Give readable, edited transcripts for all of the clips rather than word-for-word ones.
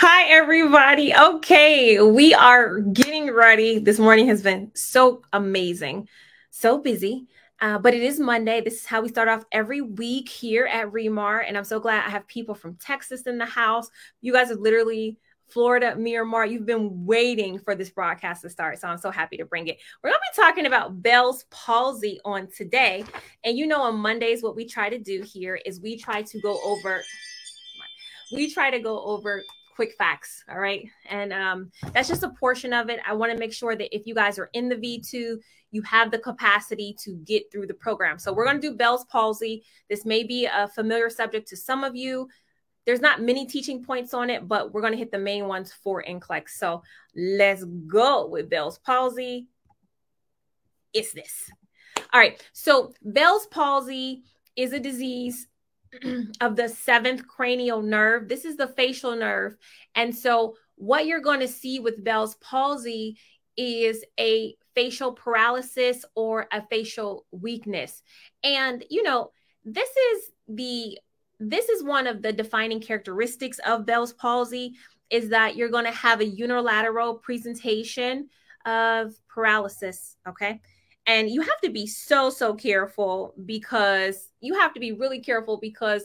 Hi everybody. Okay, we are getting ready. This morning has been so amazing, so busy, but it is Monday. This is how we start off every week here at Remar, and I'm so glad I have people from Texas in the house. You guys are literally Florida, Miramar. You've been waiting for this broadcast to start, so I'm so happy to bring it. We're going to be talking about Bell's Palsy on today, and you know on Mondays what we try to do here is we try to go over quick facts, all right? And that's just a portion of it. I want to make sure that if you guys are in the V2, you have the capacity to get through the program. So we're going to do Bell's Palsy. This may be a familiar subject to some of you. There's not many teaching points on it, but we're going to hit the main ones for NCLEX. So let's go with Bell's Palsy. It's this. All right, so Bell's Palsy is a disease of the seventh cranial nerve. This is the facial nerve. And so what you're going to see with Bell's Palsy is a facial paralysis or a facial weakness. And, you know, this is one of the defining characteristics of Bell's Palsy is that you're going to have a unilateral presentation of paralysis. Okay. And you have to be so careful because you have to be really careful because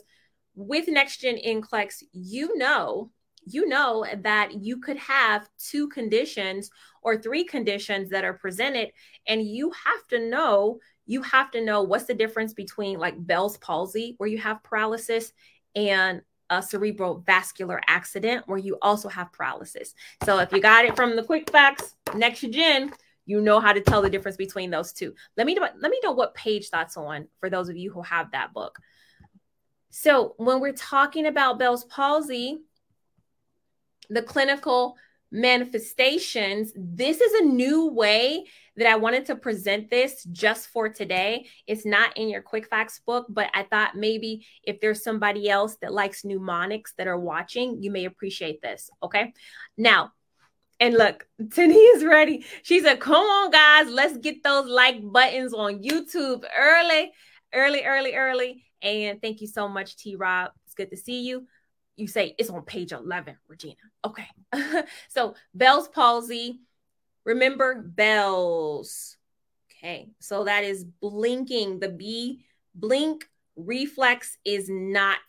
with NextGen NCLEX, you know that you could have two conditions or three conditions that are presented. And you have to know what's the difference between like Bell's palsy, where you have paralysis, and a cerebral vascular accident, where you also have paralysis. So if you got it from the quick facts, NextGen, you know how to tell the difference between those two. Let me know what page that's on for those of you who have that book. So when we're talking about Bell's palsy, the clinical manifestations, this is a new way that I wanted to present this just for today. It's not in your Quick Facts book, but I thought maybe if there's somebody else that likes mnemonics that are watching, you may appreciate this, okay? Now, and look, Tani is ready. She said, come on, guys. Let's get those like buttons on YouTube early. And thank you so much, T Rob. It's good to see you. You say it's on page 11, Regina. Okay. So Bell's palsy. Remember Bell's. Okay. So that is blinking. The B blink reflex is not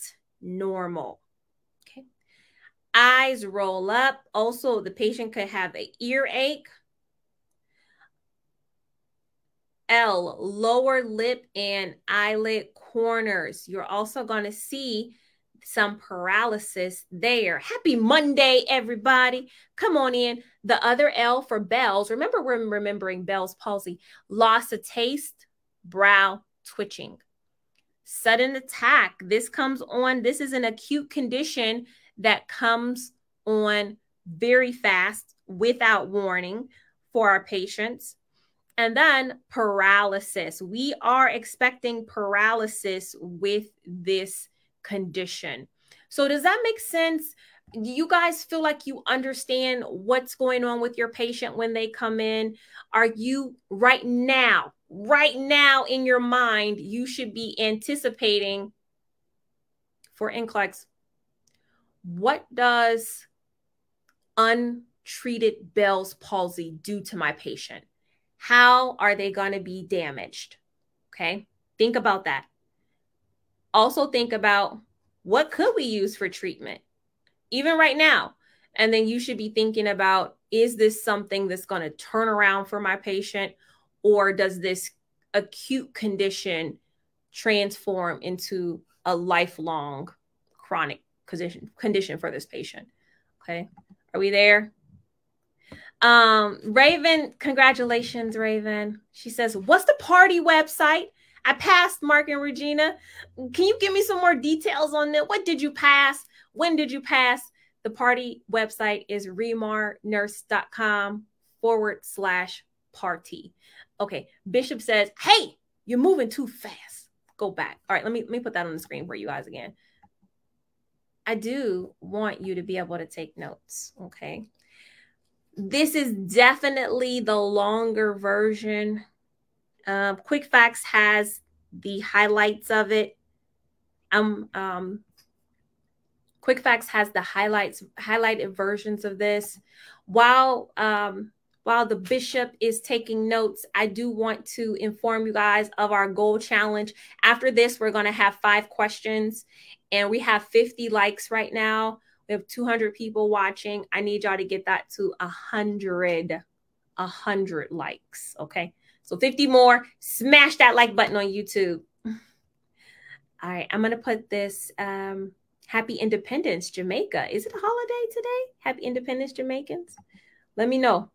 normal. Eyes roll up. Also, the patient could have an earache. L, lower lip and eyelid corners. You're also going to see some paralysis there. Happy Monday, everybody. Come on in. The other L for Bell's. Remember, we're remembering Bell's palsy. Loss of taste, brow twitching. Sudden attack. This comes on. This is an acute condition that comes on very fast without warning for our patients. And then paralysis. We are expecting paralysis with this condition. So does that make sense? Do you guys feel like you understand what's going on with your patient when they come in? Are you right now in your mind, you should be anticipating for NCLEX, what does untreated Bell's palsy do to my patient? How are they going to be damaged? Okay, think about that. Also think about what could we use for treatment, even right now? And then you should be thinking about, is this something that's going to turn around for my patient? Or does this acute condition transform into a lifelong chronic condition for this patient? Okay. Are we there? Raven, congratulations, Raven. She says, what's the party website? I passed Mark and Regina. Can you give me some more details on that? What did you pass? When did you pass? The party website is remarnurse.com/party. Okay. Bishop says, hey, you're moving too fast. Go back. All right. Let me put that on the screen for you guys again. I do want you to be able to take notes, okay? This is definitely the longer version. Quick Facts has the highlights of it. Quick Facts has the highlighted versions of this. While the Bishop is taking notes, I do want to inform you guys of our goal challenge. After this, we're going to have 5 questions, and we have 50 likes right now. We have 200 people watching. I need y'all to get that to 100 likes, okay? So 50 more. Smash that like button on YouTube. All right, I'm going to put this Happy Independence, Jamaica. Is it a holiday today? Happy Independence, Jamaicans? Let me know.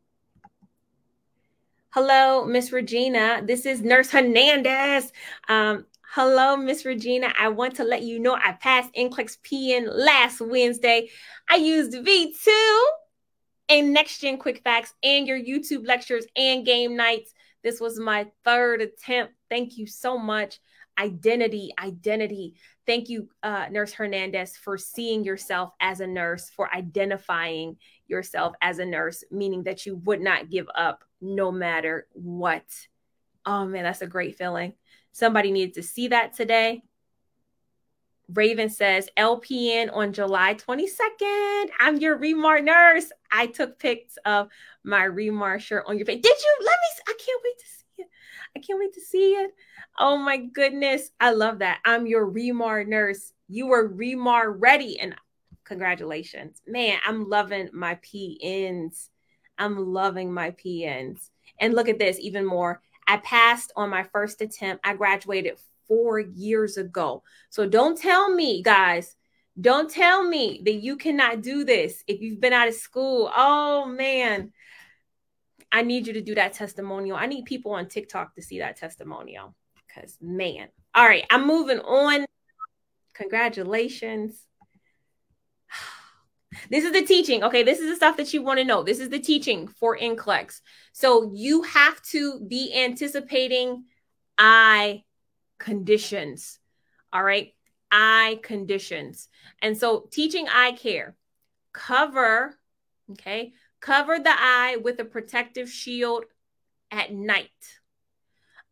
Hello, Miss Regina. This is Nurse Hernandez. Hello, Miss Regina. I want to let you know I passed NCLEX PN last Wednesday. I used V2 and NextGen Quick Facts and your YouTube lectures and game nights. This was my 3rd attempt. Thank you so much. Identity. Thank you, Nurse Hernandez, for seeing yourself as a nurse, for identifying yourself as a nurse, meaning that you would not give up no matter what. Oh man, that's a great feeling. Somebody needed to see that today. Raven says, LPN on July 22nd. I'm your Remar nurse. I took pics of my Remar shirt on your face. Did you? Let me see. I can't wait to see it. I can't wait to see it. Oh my goodness. I love that. I'm your Remar nurse. You were Remar ready. And congratulations. Man, I'm loving my PNs. I'm loving my PNs. And look at this even more. I passed on my first attempt. I graduated 4 years ago. So don't tell me, guys, don't tell me that you cannot do this if you've been out of school. Oh, man. I need you to do that testimonial. I need people on TikTok to see that testimonial because, man. All right, I'm moving on. Congratulations. This is the teaching. Okay, this is the stuff that you want to know. This is the teaching for NCLEX. So you have to be anticipating eye conditions. All right, eye conditions. And so teaching eye care. Cover the eye with a protective shield at night.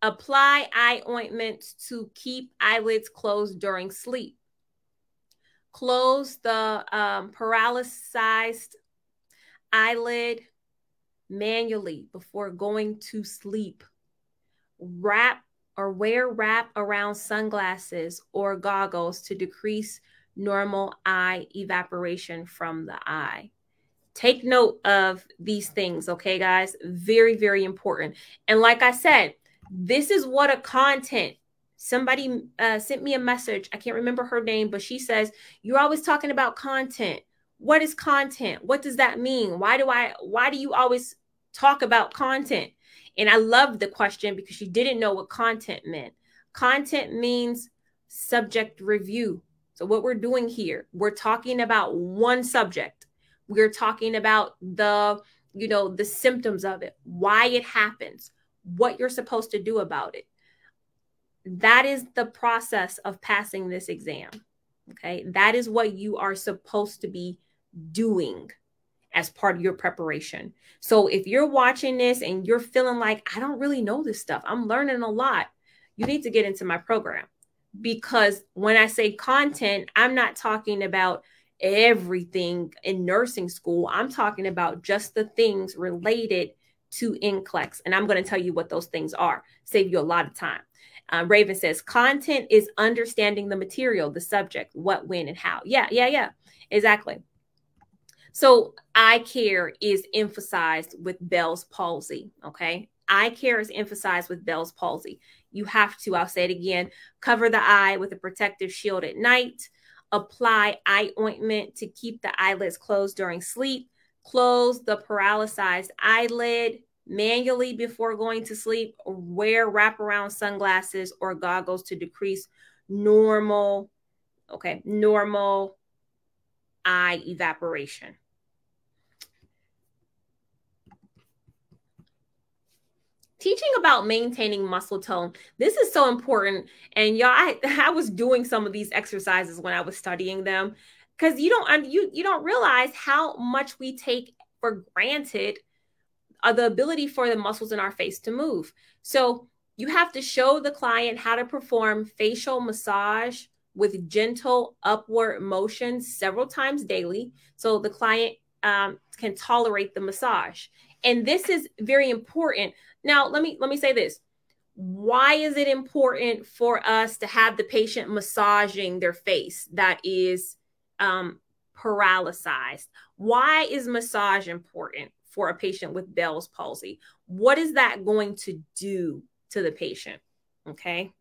Apply eye ointments to keep eyelids closed during sleep. Close the paralyzed eyelid manually before going to sleep. Wear wrap around sunglasses or goggles to decrease normal eye evaporation from the eye. Take note of these things, okay, guys? Very, very important. And like I said, this is what a content is. Somebody sent me a message. I can't remember her name, but she says, you're always talking about content. What is content? What does that mean? Why do you always talk about content? And I love the question because she didn't know what content meant. Content means subject review. So what we're doing here, we're talking about one subject. We're talking about the symptoms of it, why it happens, what you're supposed to do about it. That is the process of passing this exam, okay? That is what you are supposed to be doing as part of your preparation. So if you're watching this and you're feeling like, I don't really know this stuff, I'm learning a lot, you need to get into my program. Because when I say content, I'm not talking about everything in nursing school. I'm talking about just the things related to NCLEX. And I'm going to tell you what those things are. Save you a lot of time. Raven says, content is understanding the material, the subject, what, when, and how. Yeah, exactly. So eye care is emphasized with Bell's palsy, okay? Eye care is emphasized with Bell's palsy. You have to, I'll say it again, cover the eye with a protective shield at night, apply eye ointment to keep the eyelids closed during sleep, close the paralyzed eyelid manually before going to sleep, or wear wraparound sunglasses or goggles to decrease normal eye evaporation. Teaching about maintaining muscle tone. This is so important. And y'all, I was doing some of these exercises when I was studying them because you don't realize how much we take for granted the ability for the muscles in our face to move. So you have to show the client how to perform facial massage with gentle upward motion several times daily so the client can tolerate the massage. And this is very important. Now, let me say this. Why is it important for us to have the patient massaging their face that is paralyzed? Why is massage important for a patient with Bell's palsy? What is that going to do to the patient? Okay.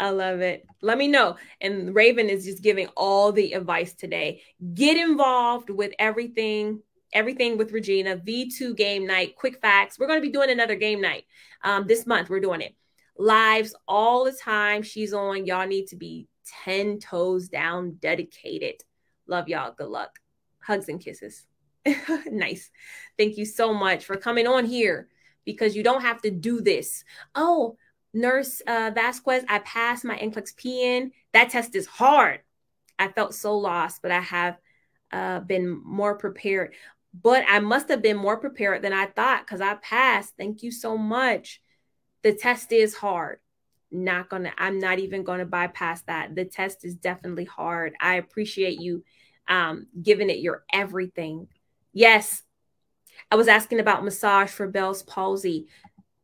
I love it. Let me know. And Raven is just giving all the advice today. Get involved with everything with Regina, V2 game night, quick facts. We're going to be doing another game night this month. We're doing it. Lives all the time. She's on. Y'all need to be 10 toes down, dedicated. Love y'all. Good luck. Hugs and kisses. Nice. Thank you so much for coming on here because you don't have to do this. Oh, Nurse Vasquez, I passed my NCLEX PN. That test is hard. I felt so lost, but I have been more prepared. But I must have been more prepared than I thought because I passed. Thank you so much. The test is hard. I'm not even going to bypass that. The test is definitely hard. I appreciate you giving it your everything. Yes. I was asking about massage for Bell's palsy.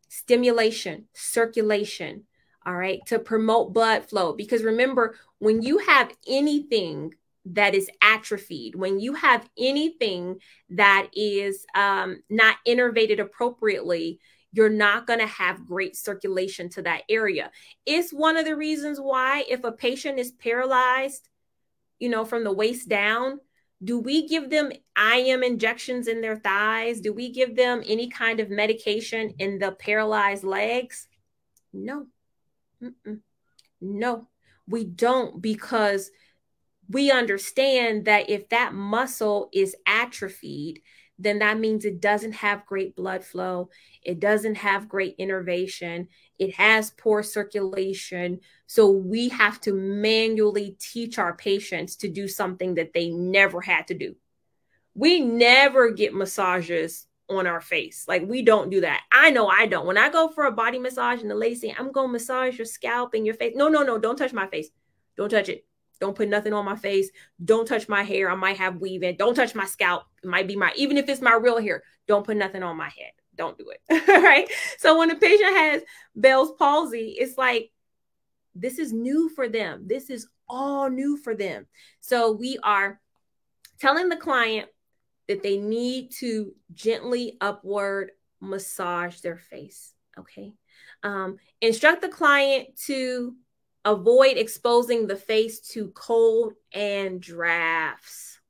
Stimulation, circulation, all right, to promote blood flow. Because remember, when you have anything that is atrophied, when you have anything that is not innervated appropriately, you're not going to have great circulation to that area. It's one of the reasons why if a patient is paralyzed, from the waist down, do we give them IM injections in their thighs? Do we give them any kind of medication in the paralyzed legs? No. No, we don't, because we understand that if that muscle is atrophied, then that means it doesn't have great blood flow. It doesn't have great innervation. It has poor circulation. So we have to manually teach our patients to do something that they never had to do. We never get massages on our face. Like, we don't do that. I know I don't. When I go for a body massage and the lady saying, I'm going to massage your scalp and your face. No, don't touch my face. Don't touch it. Don't put nothing on my face. Don't touch my hair. I might have weave in. Don't touch my scalp. It might be even if it's my real hair, don't put nothing on my head. Don't do it. All right. So when a patient has Bell's palsy, it's like, this is new for them. This is all new for them. So we are telling the client that they need to gently upward massage their face. Okay. Instruct the client to avoid exposing the face to cold and drafts.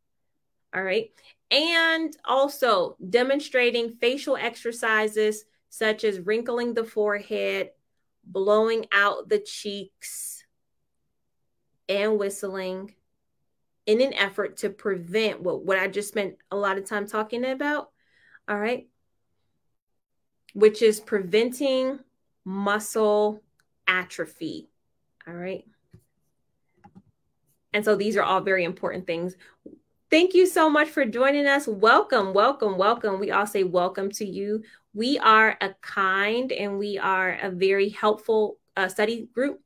All right. And also demonstrating facial exercises such as wrinkling the forehead, blowing out the cheeks, and whistling in an effort to prevent what I just spent a lot of time talking about. All right. Which is preventing muscle atrophy. All right. And so these are all very important things. Thank you so much for joining us. Welcome, welcome, welcome. We all say welcome to you. We are a kind and we are a very helpful study group.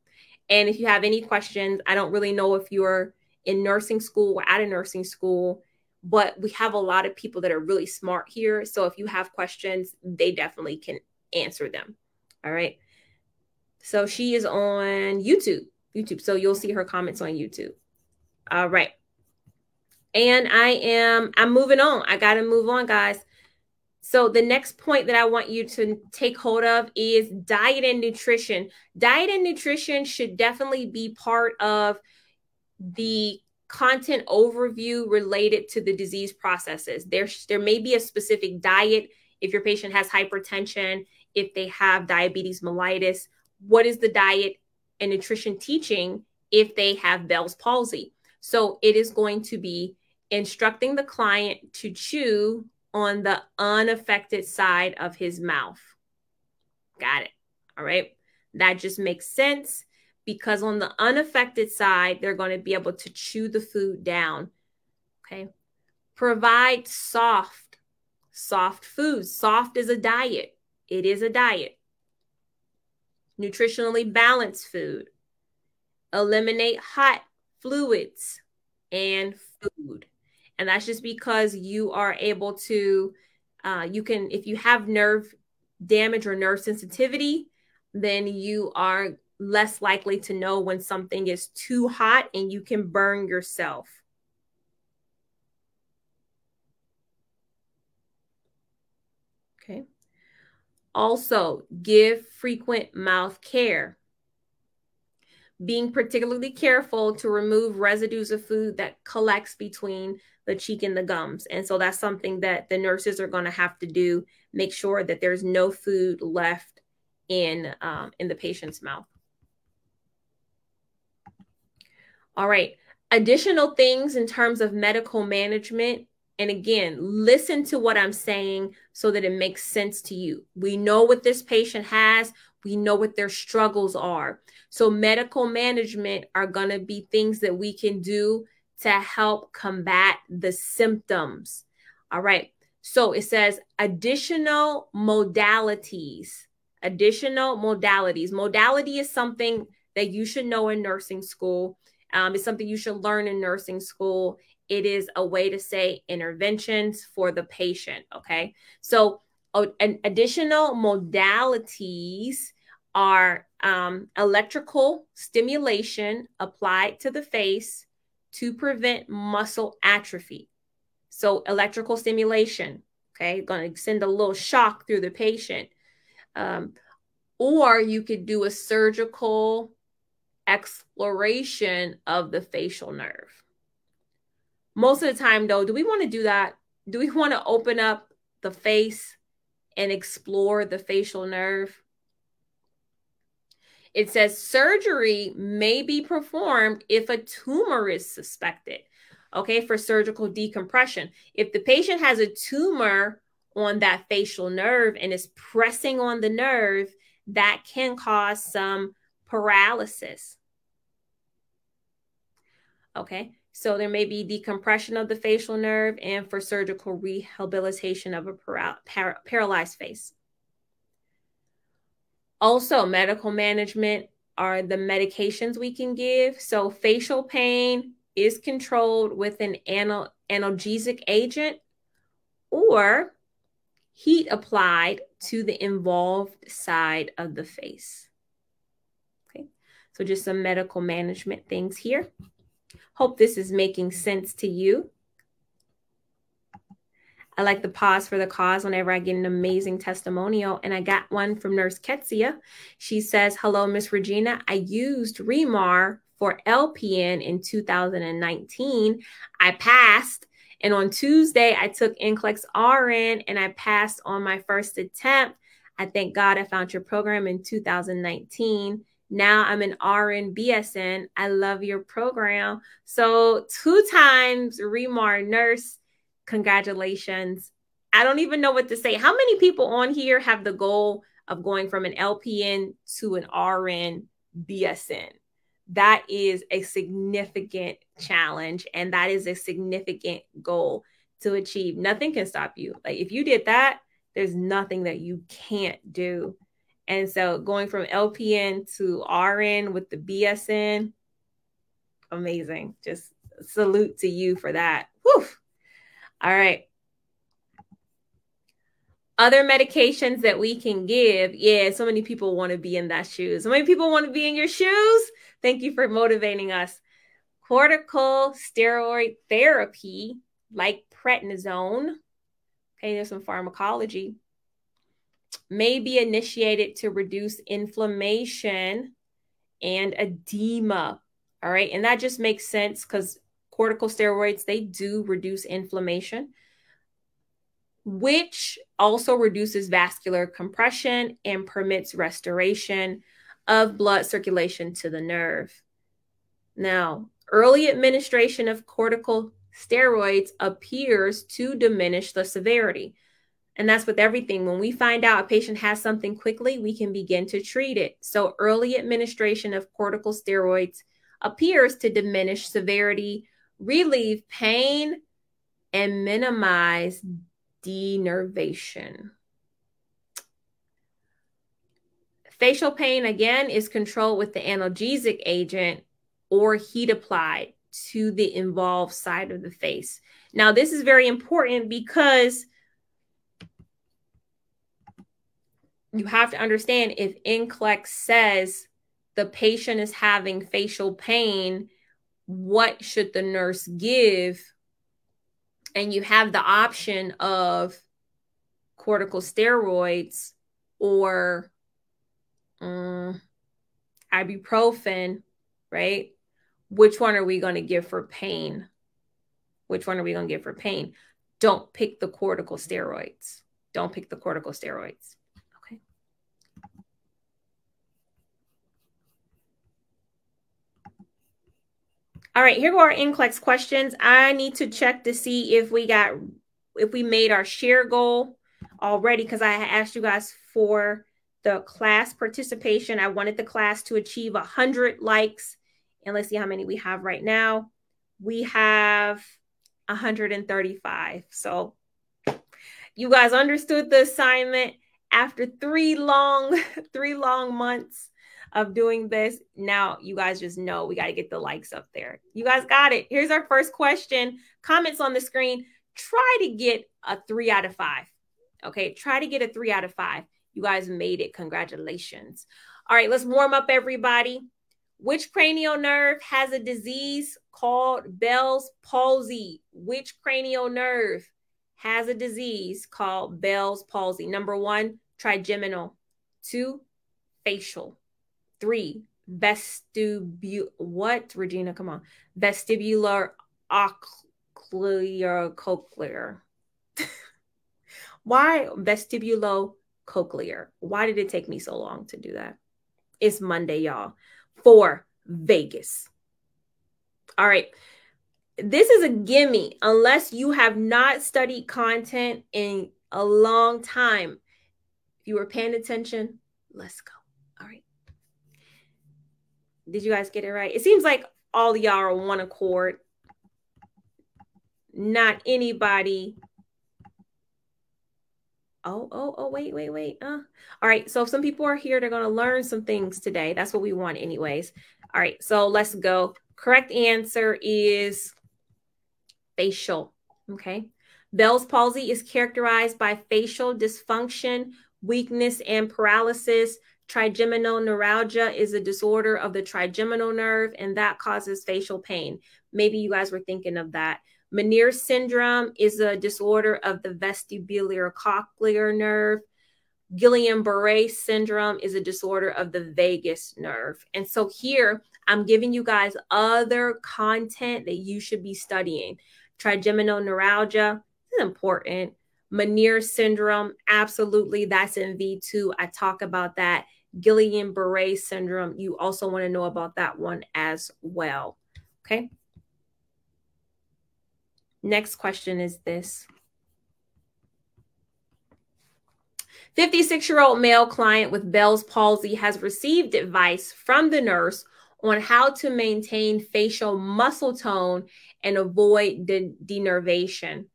And if you have any questions, I don't really know if you're in nursing school or out of nursing school, but we have a lot of people that are really smart here. So if you have questions, they definitely can answer them. All right. So she is on YouTube. So you'll see her comments on YouTube. All right. And I'm moving on. I got to move on, guys. So the next point that I want you to take hold of is diet and nutrition. Diet and nutrition should definitely be part of the content overview related to the disease processes. There may be a specific diet if your patient has hypertension, if they have diabetes mellitus. What is the diet and nutrition teaching if they have Bell's palsy? So it is going to be instructing the client to chew on the unaffected side of his mouth. Got it. All right. That just makes sense because on the unaffected side, they're going to be able to chew the food down. Okay. Provide soft foods. Soft is a diet. It is a diet. nutritionally balanced food, eliminate hot fluids and food. And that's just because you are able to, you can, if you have nerve damage or nerve sensitivity, then you are less likely to know when something is too hot and you can burn yourself. Okay. Also, give frequent mouth care. Being particularly careful to remove residues of food that collects between the cheek and the gums. And so that's something that the nurses are going to have to do. Make sure that there's no food left in the patient's mouth. All right. Additional things in terms of medical management. And again, listen to what I'm saying so that it makes sense to you. We know what this patient has. We know what their struggles are. So medical management are going to be things that we can do to help combat the symptoms. All right. So it says additional modalities. Additional modalities. Modality is something that you should know in nursing school. It's something you should learn in nursing school. It is a way to say interventions for the patient. Okay. So additional modalities are electrical stimulation applied to the face to prevent muscle atrophy. So electrical stimulation, okay, going to send a little shock through the patient. Or you could do a surgical exploration of the facial nerve. Most of the time, though, do we want to do that? Do we want to open up the face and explore the facial nerve? It says surgery may be performed if a tumor is suspected, okay, for surgical decompression. If the patient has a tumor on that facial nerve and is pressing on the nerve, that can cause some paralysis, okay? So there may be decompression of the facial nerve and for surgical rehabilitation of a paralyzed face. Also, medical management are the medications we can give. So facial pain is controlled with an analgesic agent or heat applied to the involved side of the face. Okay, so just some medical management things here. Hope this is making sense to you. I like the pause for the cause whenever I get an amazing testimonial. And I got one from Nurse Ketsia. She says, hello, Miss Regina. I used Remar for LPN in 2019. I passed. And on Tuesday, I took NCLEX RN and I passed on my first attempt. I thank God I found your program in 2019. Now I'm an RN BSN. I love your program. So 2 times ReMarNurse. Congratulations. I don't even know what to say. How many people on here have the goal of going from an LPN to an RN BSN? That is a significant challenge. And that is a significant goal to achieve. Nothing can stop you. Like if you did that, there's nothing that you can't do. And so going from LPN to RN with the BSN, amazing. Just salute to you for that. Whew. All right. Other medications that we can give. Yeah, so many people want to be in that shoes. So many people want to be in your shoes. Thank you for motivating us. Corticosteroid therapy, like prednisone. Okay, there's some pharmacology. May be initiated to reduce inflammation and edema. All right. And that just makes sense because corticosteroids, they do reduce inflammation, which also reduces vascular compression and permits restoration of blood circulation to the nerve. Now, early administration of corticosteroids appears to diminish the severity. And that's with everything. When we find out a patient has something quickly, we can begin to treat it. So early administration of corticosteroids appears to diminish severity, relieve pain, and minimize denervation. Facial pain, again, is controlled with the analgesic agent or heat applied to the involved side of the face. Now, this is very important because you have to understand if NCLEX says the patient is having facial pain, what should the nurse give? And you have the option of corticosteroids or ibuprofen, right? Which one are we going to give for pain? Don't pick the corticosteroids. Okay. All right, here go our NCLEX questions. I need to check to see if we got, if we made our share goal already, because I asked you guys for the class participation. I wanted the class to achieve 100 likes. And let's see how many we have right now. We have 135. So you guys understood the assignment after three long months of doing this. Now you guys just know we got to get the likes up there. You guys got it. Here's our first question. Comments on the screen. Try to get a 3 out of 5. Okay, try to get a 3 out of 5. You guys made it. Congratulations. All right, let's warm up everybody. Which cranial nerve has a disease called Bell's palsy? Which cranial nerve has a disease called Bell's palsy? Number 1, trigeminal. 2, facial. 3, vestibular oculocochlear. Why vestibulocochlear? Why did it take me so long to do that? It's Monday, y'all. 4, vagus. All right. This is a gimme unless you have not studied content in a long time. If you were paying attention, let's go. All right. Did you guys get it right? It seems like all y'all are on one accord. Not anybody. Oh, wait. All right. So if some people are here, they're going to learn some things today. That's what we want anyways. All right. So let's go. Correct answer is facial. Okay. Bell's palsy is characterized by facial dysfunction, weakness, and paralysis. Trigeminal neuralgia is a disorder of the trigeminal nerve, and that causes facial pain. Maybe you guys were thinking of that. Meniere syndrome is a disorder of the vestibular cochlear nerve. Guillain-Barré syndrome is a disorder of the vagus nerve. And so here, I'm giving you guys other content that you should be studying. Trigeminal neuralgia, this is important. Meniere syndrome, absolutely, that's in V2. I talk about that. Guillain-Barré syndrome, you also want to know about that one as well. Okay. Next question is this. 56-year-old male client with Bell's palsy has received advice from the nurse on how to maintain facial muscle tone and avoid denervation.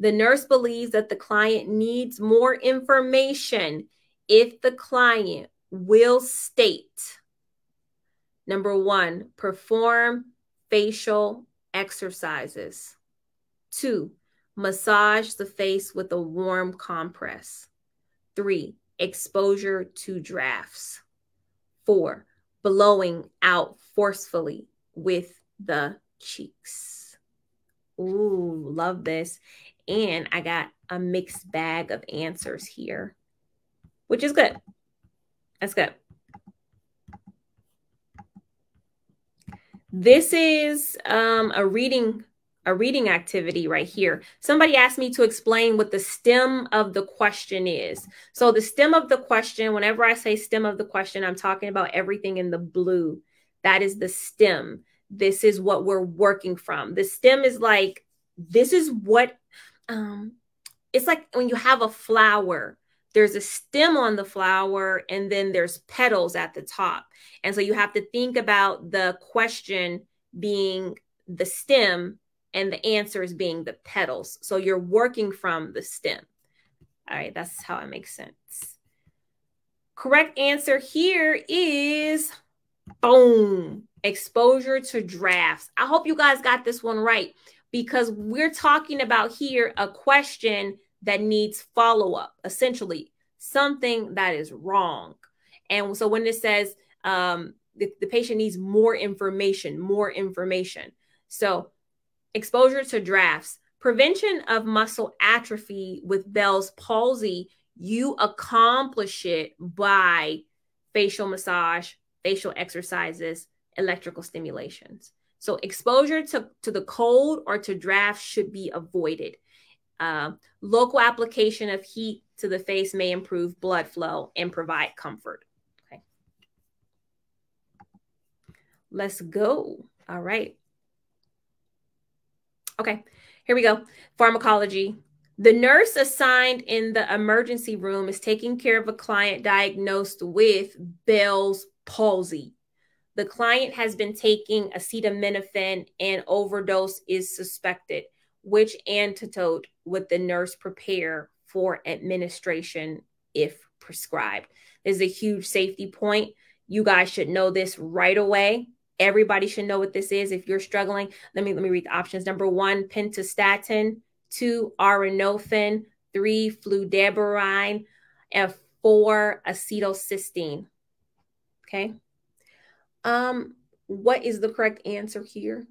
The nurse believes that the client needs more information if the client will state, number 1, perform facial exercises. 2, massage the face with a warm compress. 3, exposure to drafts. 4, blowing out forcefully with the cheeks. Ooh, love this. And I got a mixed bag of answers here, which is good. That's good. This is a reading activity right here. Somebody asked me to explain what the stem of the question is. So the stem of the question, whenever I say stem of the question, I'm talking about everything in the blue. That is the stem. This is what we're working from. The stem is like, this is what, it's like when you have a flower, there's a stem on the flower and then there's petals at the top. And so you have to think about the question being the stem and the answers being the petals. So you're working from the stem. All right, that's how it makes sense. Correct answer here is boom, exposure to drafts. I hope you guys got this one right, because we're talking about here a question that needs follow-up, essentially something that is wrong. And so when it says the patient needs more information. So exposure to drafts, prevention of muscle atrophy with Bell's palsy, you accomplish it by facial massage, facial exercises, electrical stimulations. So exposure to the cold or to drafts should be avoided. Local application of heat to the face may improve blood flow and provide comfort. Okay. Let's go. All right. Okay, here we go. Pharmacology. The nurse assigned in the emergency room is taking care of a client diagnosed with Bell's palsy. The client has been taking acetaminophen and overdose is suspected. Which antidote would the nurse prepare for administration if prescribed? This is a huge safety point. You guys should know this right away. Everybody should know what this is. If you're struggling, let me read the options. Number one, pentostatin. 2, arinofen. 3, fludarabine. And 4, acetylcysteine. Okay. What is the correct answer here?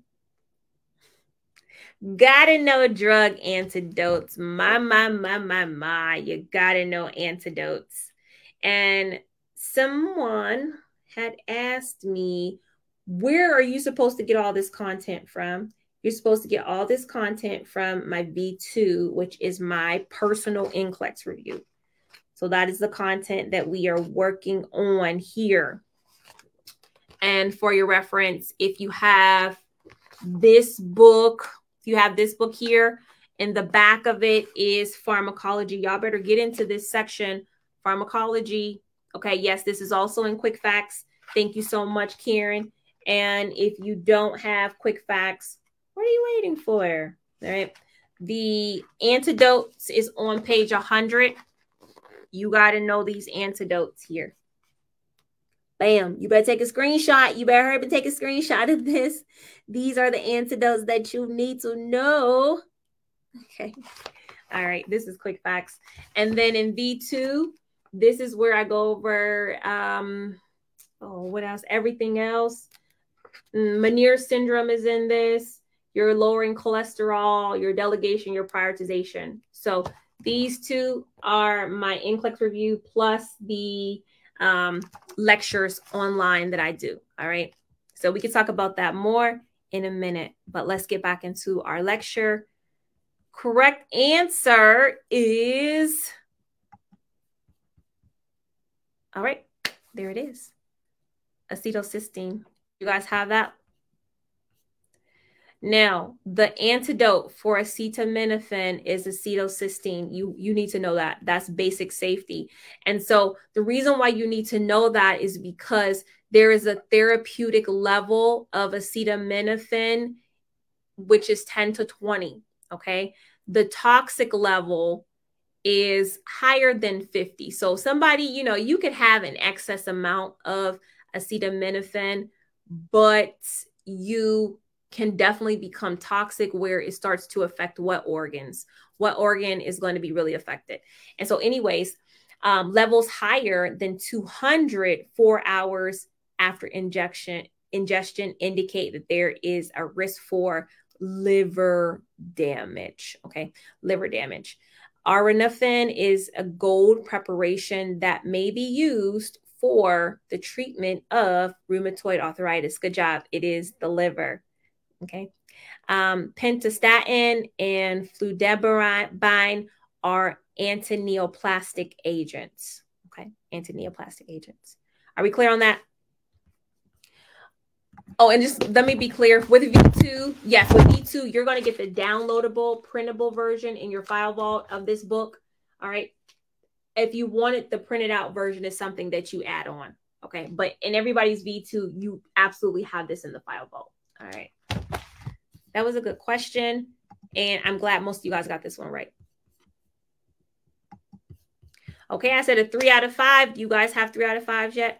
Gotta know drug antidotes. My. You gotta know antidotes. And someone had asked me, where are you supposed to get all this content from? You're supposed to get all this content from my V2, which is my personal NCLEX review. So that is the content that we are working on here. And for your reference, if you have this book, here, and the back of it is pharmacology. Y'all better get into this section, pharmacology. Okay, yes, this is also in Quick Facts. Thank you so much, Karen. And if you don't have Quick Facts, what are you waiting for? All right. The antidotes is on page 100. You got to know these antidotes here. Bam, you better take a screenshot. You better hurry up and take a screenshot of this. These are the antidotes that you need to know. Okay. All right. This is Quick Facts. And then in V2, this is where I go over, what else? Everything else. Meniere syndrome is in this. You're lowering cholesterol, your delegation, your prioritization. So these two are my NCLEX review plus the lectures online that I do. All right. So we can talk about that more in a minute, but let's get back into our lecture. Correct answer is, all right, there it is. Acetylcysteine. You guys have that? Now, the antidote for acetaminophen is acetylcysteine. You need to know that. That's basic safety. And so the reason why you need to know that is because there is a therapeutic level of acetaminophen, which is 10 to 20, okay? The toxic level is higher than 50. So somebody, you know, you could have an excess amount of acetaminophen, but you can definitely become toxic where it starts to affect what organs, what organ is going to be really affected. And so anyways, levels higher than 200 4 hours after ingestion indicate that there is a risk for liver damage. Okay. Liver damage. Auranofin is a gold preparation that may be used for the treatment of rheumatoid arthritis. Good job. It is the liver. Okay. Pentostatin and fludarabine are antineoplastic agents. Okay. Antineoplastic agents. Are we clear on that? Oh, and just let me be clear with V2. Yes, with V2, you're going to get the downloadable, printable version in your file vault of this book. All right. If you wanted the printed out version, is something that you add on. Okay. But in everybody's V2, you absolutely have this in the file vault. All right. That was a good question. And I'm glad most of you guys got this one right. Okay, I said a 3 out of 5. Do you guys have 3 out of 5s yet?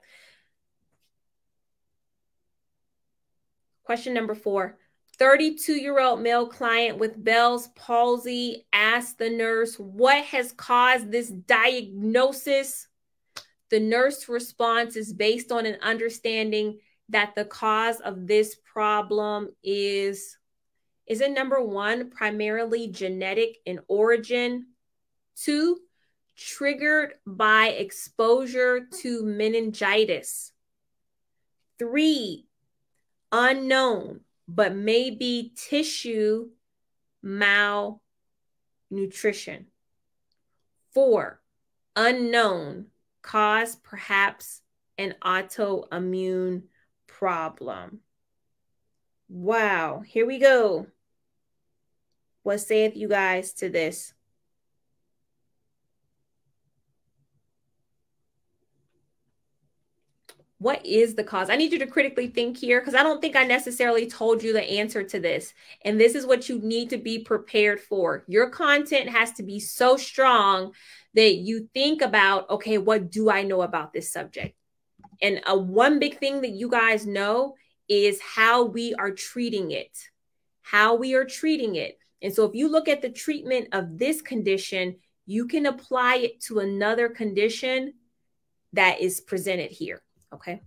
Question number 4. 32-year-old male client with Bell's palsy asked the nurse, what has caused this diagnosis? The nurse response is based on an understanding that the cause of this problem is it number 1, primarily genetic in origin, 2, triggered by exposure to meningitis, 3, unknown, but maybe tissue malnutrition, 4, unknown, cause perhaps an autoimmune problem. Wow, here we go. What saith you guys to this? What is the cause? I need you to critically think here because I don't think I necessarily told you the answer to this. And this is what you need to be prepared for. Your content has to be so strong that you think about, okay, what do I know about this subject? And one big thing that you guys know is how we are treating it, how we are treating it. And so if you look at the treatment of this condition, you can apply it to another condition that is presented here. Okay.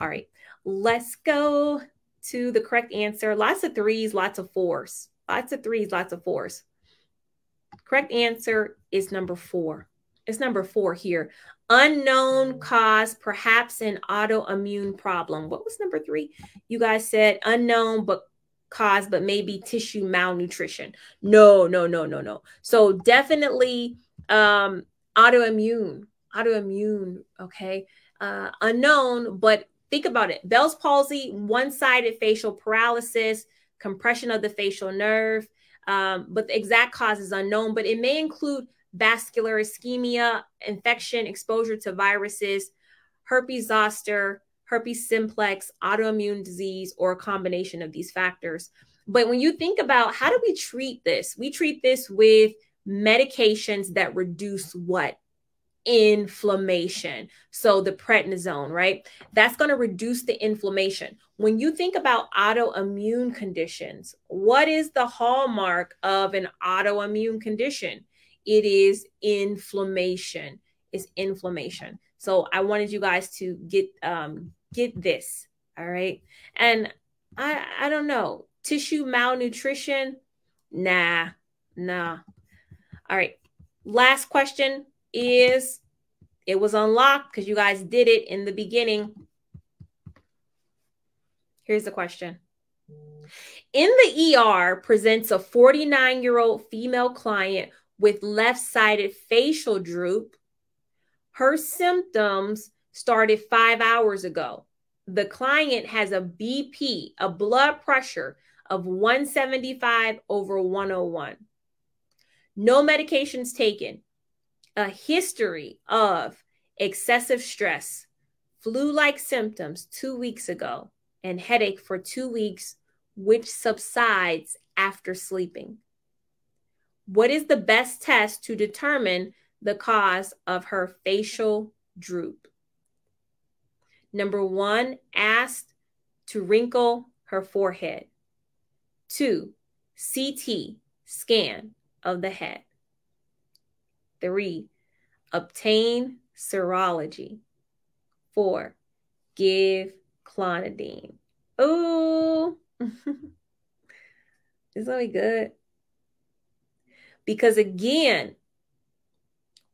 All right. Let's go to the correct answer. Lots of 3s, lots of 4s. Lots of 3s, lots of 4s. Correct answer is number 4. It's number 4 here. Unknown cause, perhaps an autoimmune problem. What was number 3? You guys said unknown but cause, but maybe tissue malnutrition. No. So definitely autoimmune. Okay. Unknown, but think about it. Bell's palsy, one-sided facial paralysis, compression of the facial nerve, but the exact cause is unknown, but it may include vascular ischemia, infection, exposure to viruses, herpes zoster, herpes simplex, autoimmune disease, or a combination of these factors. But when you think about how do we treat this? We treat this with medications that reduce what? Inflammation. So the prednisone, right? That's going to reduce the inflammation. When you think about autoimmune conditions, what is the hallmark of an autoimmune condition? It is inflammation. It's inflammation. So I wanted you guys to get this. All right. And I don't know, tissue malnutrition. Nah. All right. Last question. Is it was unlocked because you guys did it in the beginning. Here's the question. In the ER presents a 49-year-old female client with left-sided facial droop. Her symptoms started 5 hours ago. The client has a BP, a blood pressure of 175/101. No medications taken. A history of excessive stress, flu-like symptoms 2 weeks ago, and headache for 2 weeks, which subsides after sleeping. What is the best test to determine the cause of her facial droop? Number 1, asked to wrinkle her forehead. 2, CT scan of the head. 3, obtain serology. 4, give clonidine. Ooh, it's gonna be good. Because again,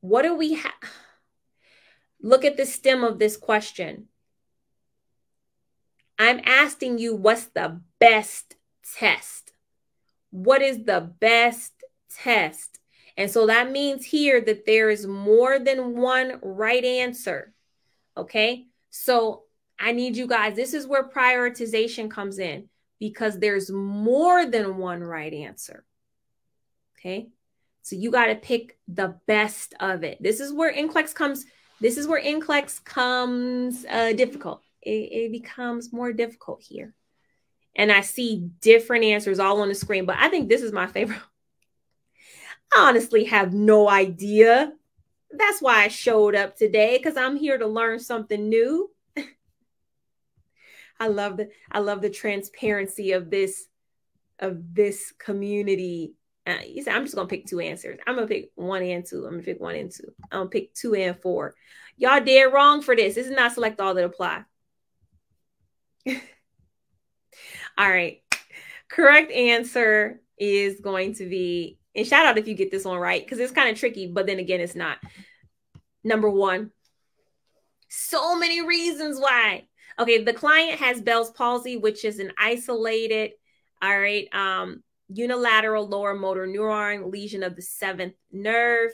what do we have? Look at the stem of this question. I'm asking you, what's the best test? What is the best test? And so that means here that there is more than one right answer, okay? So I need you guys, this is where prioritization comes in because there's more than one right answer, okay? So you got to pick the best of it. This is where NCLEX comes difficult. It becomes more difficult here. And I see different answers all on the screen, but I think this is my favorite. I honestly have no idea. That's why I showed up today, because I'm here to learn something new. I love the transparency of this community. You see, I'm just going to pick two answers. I'm going to pick one and two. I'm going to pick one and two. I'm going to pick two and four. Y'all dead wrong for this. This is not select all that apply. All right. Correct answer is going to be, and shout out if you get this one right, because it's kind of tricky, but then again, it's not. Number one, so many reasons why. Okay, the client has Bell's palsy, which is an isolated, all right, unilateral lower motor neuron lesion of the seventh nerve.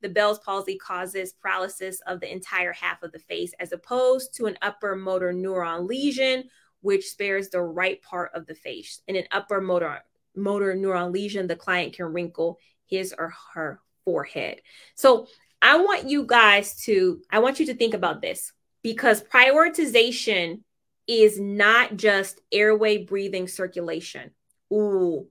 The Bell's palsy causes paralysis of the entire half of the face, as opposed to an upper motor neuron lesion, which spares the right part of the face. In an upper motor neuron lesion, the client can wrinkle his or her forehead. So I want you to think about this, because prioritization is not just airway, breathing, circulation. Ooh,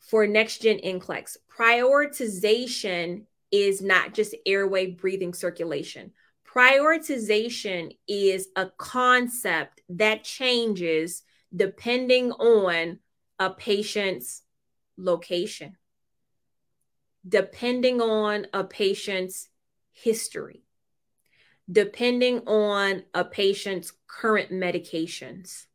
for NextGen NCLEX, prioritization is not just airway, breathing, circulation. Prioritization is a concept that changes depending on a patient's location, depending on a patient's history, depending on a patient's current medications,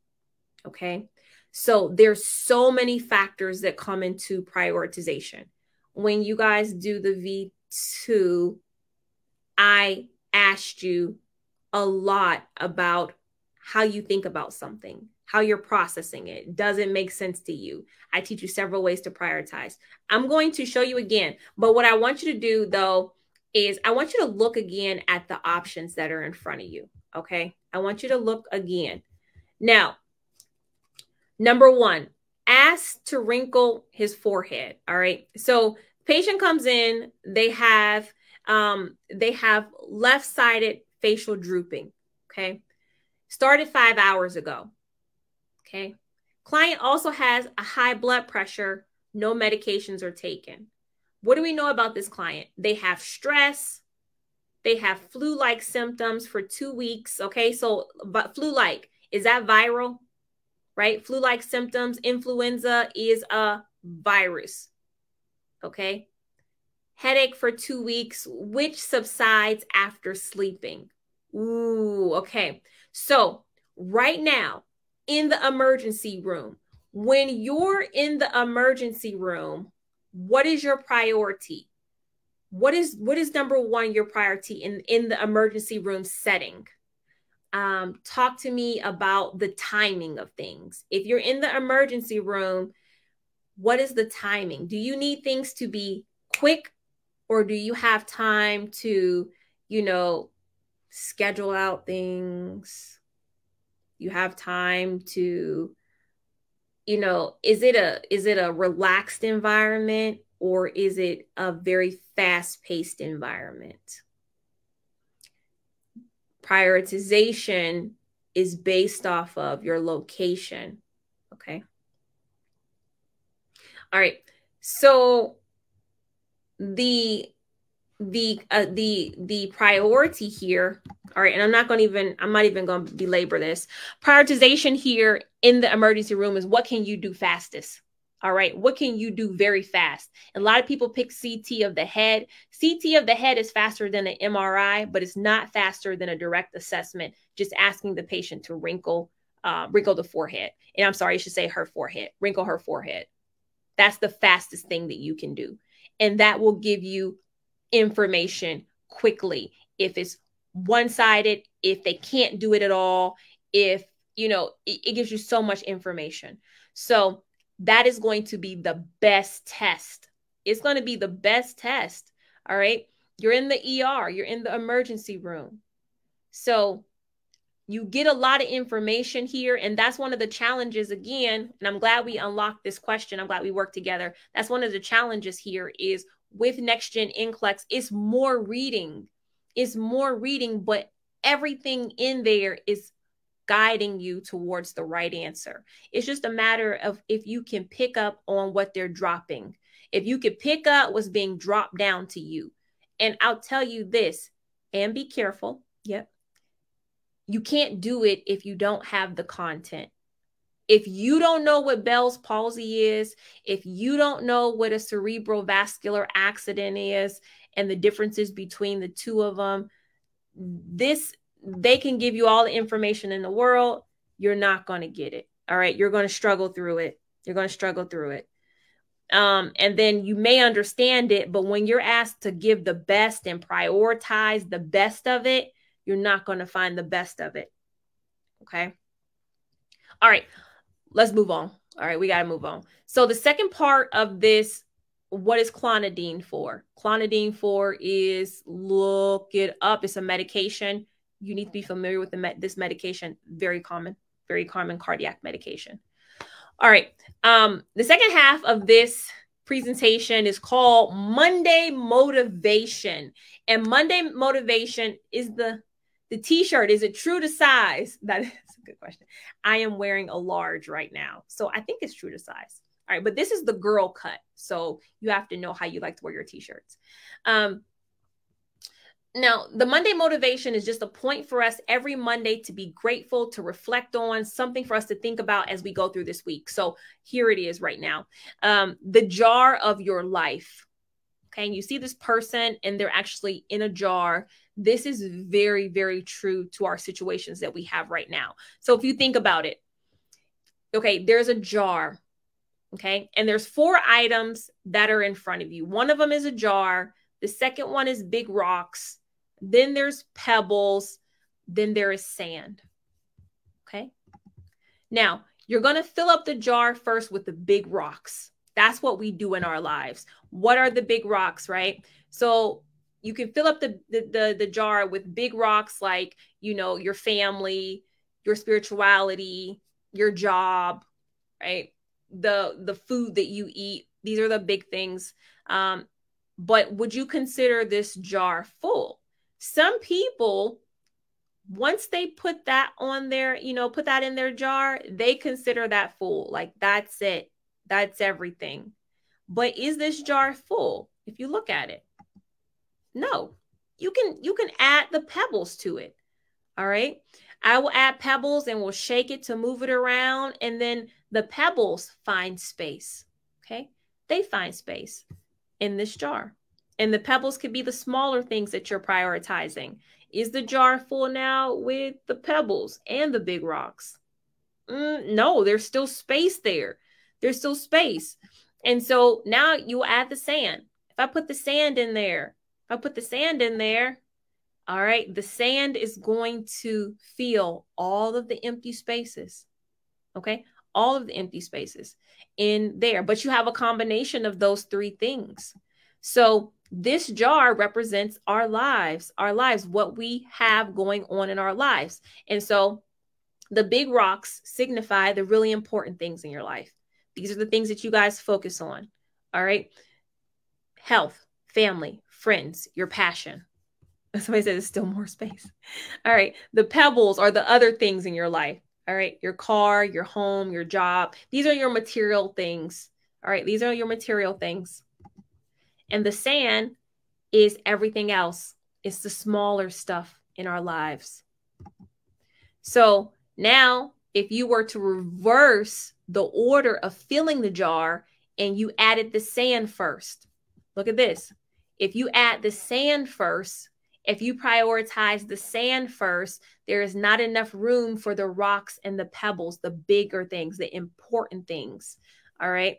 okay? So there's so many factors that come into prioritization. When you guys do the V2, I asked you a lot about how you think about something, how you're processing it. Does it make sense to you? I teach you several ways to prioritize. I'm going to show you again, but what I want you to do though is I want you to look again at the options that are in front of you, okay? I want you to look again. Now, number one, asked to wrinkle his forehead, all right? So patient comes in, they have left-sided facial drooping, okay? Started 5 hours ago, okay? Client also has a high blood pressure, no medications are taken. What do we know about this client? They have stress, they have flu-like symptoms for 2 weeks, okay? So, but flu-like, is that viral? Right? Flu-like symptoms, influenza is a virus. Okay. Headache for 2 weeks, which subsides after sleeping. Ooh, okay. So right now in the emergency room, when you're in the emergency room, what is your priority? What is number one, your priority in the emergency room setting? Talk to me about the timing of things. If you're in the emergency room, what is the timing? Do you need things to be quick, or do you have time to, schedule out things? You have time to, is it a relaxed environment, or is it a very fast-paced environment? Prioritization is based off of your location. Okay. All right. So the priority here. All right. And I'm not even going to belabor this. Prioritization here in the emergency room is what can you do fastest? All right. What can you do very fast? And a lot of people pick CT of the head. CT of the head is faster than an MRI, but it's not faster than a direct assessment, just asking the patient to wrinkle the forehead. And I'm sorry, I should say her forehead, wrinkle her forehead. That's the fastest thing that you can do. And that will give you information quickly. If it's one-sided, if they can't do it at all, if, it gives you so much information. So that is going to be the best test. It's going to be the best test. All right. You're in the ER, you're in the emergency room. So you get a lot of information here. And that's one of the challenges again. And I'm glad we unlocked this question. I'm glad we worked together. That's one of the challenges here is with NextGen NCLEX, it's more reading. It's more reading, but everything in there is guiding you towards the right answer. It's just a matter of if you can pick up on what they're dropping, if you could pick up what's being dropped down to you. And I'll tell you this, and be careful. Yep. You can't do it if you don't have the content. If you don't know what Bell's palsy is, if you don't know what a cerebrovascular accident is and the differences between the two of them, they can give you all the information in the world. You're not going to get it. All right. You're going to struggle through it. You're going to struggle through it. And then you may understand it, but when you're asked to give the best and prioritize the best of it, you're not going to find the best of it. Okay. All right. Let's move on. All right. We got to move on. So the second part of this, what is clonidine for? Clonidine for is, look it up. It's a medication. You need to be familiar with this medication. Very common cardiac medication. All right. The second half of this presentation is called Monday Motivation. And Monday Motivation is the T-shirt. Is it true to size? That is a good question. I am wearing a large right now. So I think it's true to size. All right. But this is the girl cut. So you have to know how you like to wear your T-shirts. Now, the Monday motivation is just a point for us every Monday to be grateful, to reflect on, something for us to think about as we go through this week. So here it is right now. The jar of your life. Okay, and you see this person and they're actually in a jar. This is very, very true to our situations that we have right now. So if you think about it, okay, there's a jar. Okay, and there's 4 items that are in front of you. One of them is a jar. The second one is big rocks. Then there's pebbles. Then there is sand. Okay. Now you're going to fill up the jar first with the big rocks. That's what we do in our lives. What are the big rocks, right? So you can fill up the jar with big rocks, like, you know, your family, your spirituality, your job, right? The food that you eat. These are the big things. But would you consider this jar full? Some people, once they put that on their, you know, put that in their jar, they consider that full. Like, that's it. That's everything. But is this jar full? If you look at it, no, you can add the pebbles to it. All right. I will add pebbles and we'll shake it to move it around. And then the pebbles find space. Okay. They find space in this jar. And the pebbles could be the smaller things that you're prioritizing. Is the jar full now with the pebbles and the big rocks? No, there's still space there. There's still space. And so now you add the sand. If I put the sand in there, all right, the sand is going to fill all of the empty spaces. Okay. All of the empty spaces in there, but you have a combination of those 3 things. So this jar represents our lives, what we have going on in our lives. And so the big rocks signify the really important things in your life. These are the things that you guys focus on. All right. Health, family, friends, your passion. Somebody said there's still more space. All right. The pebbles are the other things in your life. All right. Your car, your home, your job. These are your material things. All right. These are your material things. And the sand is everything else. It's the smaller stuff in our lives. So now if you were to reverse the order of filling the jar and you added the sand first, look at this. If you add the sand first, if you prioritize the sand first, there is not enough room for the rocks and the pebbles, the bigger things, the important things. All right.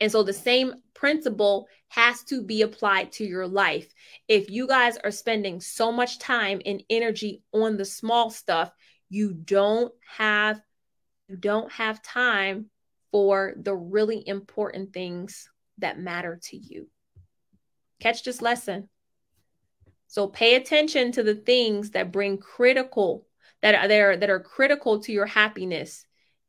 And so the same principle has to be applied to your life. If you guys are spending so much time and energy on the small stuff, you don't have time for the really important things that matter to you. Catch this lesson. So pay attention to the things that bring critical, that are critical to your happiness.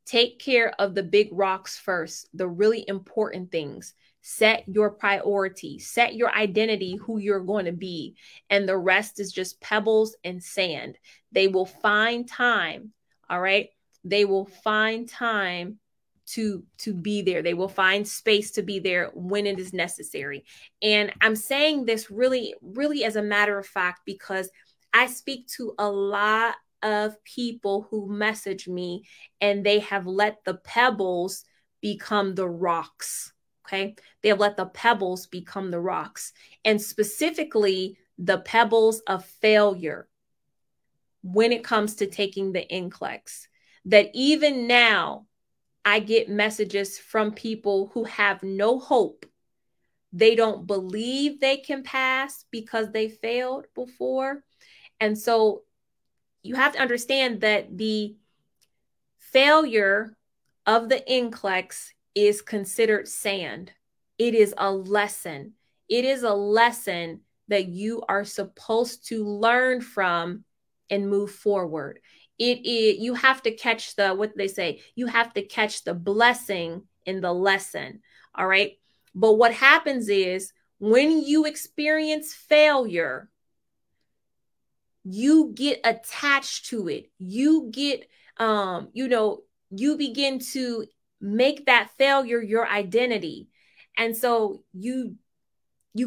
Take care of the big rocks first, the really important things. Set your priority, set your identity, who you're going to be. And the rest is just pebbles and sand. They will find time. All right. They will find time to be there. They will find space to be there when it is necessary. And I'm saying this really, really as a matter of fact, because I speak to a lot of people who message me and they have let the pebbles become the rocks. Okay. They have let the pebbles become the rocks, and specifically the pebbles of failure when it comes to taking the NCLEX. That even now I get messages from people who have no hope. They don't believe they can pass because they failed before. And so you have to understand that the failure of the NCLEX is considered sand. It is a lesson. It is a lesson that you are supposed to learn from and move forward. You have to catch you have to catch the blessing in the lesson. All right. But what happens is when you experience failure, you get attached to it. You get, you begin to make that failure your identity. And so you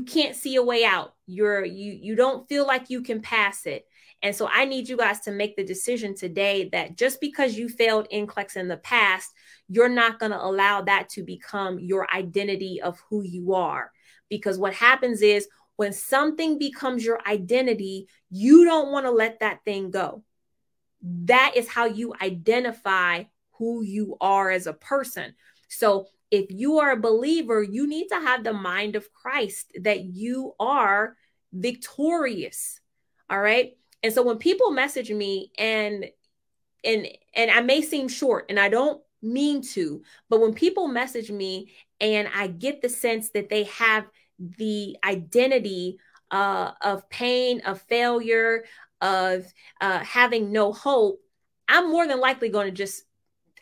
can't see a way out. You don't feel like you can pass it. And so I need you guys to make the decision today that just because you failed NCLEX in the past, you're not going to allow that to become your identity of who you are. Because what happens is when something becomes your identity, you don't want to let that thing go. That is how you identify who you are as a person. So if you are a believer, you need to have the mind of Christ that you are victorious. All right. And so when people message me and I may seem short and I don't mean to, but when people message me and I get the sense that they have the identity of pain, of failure, of having no hope, I'm more than likely going to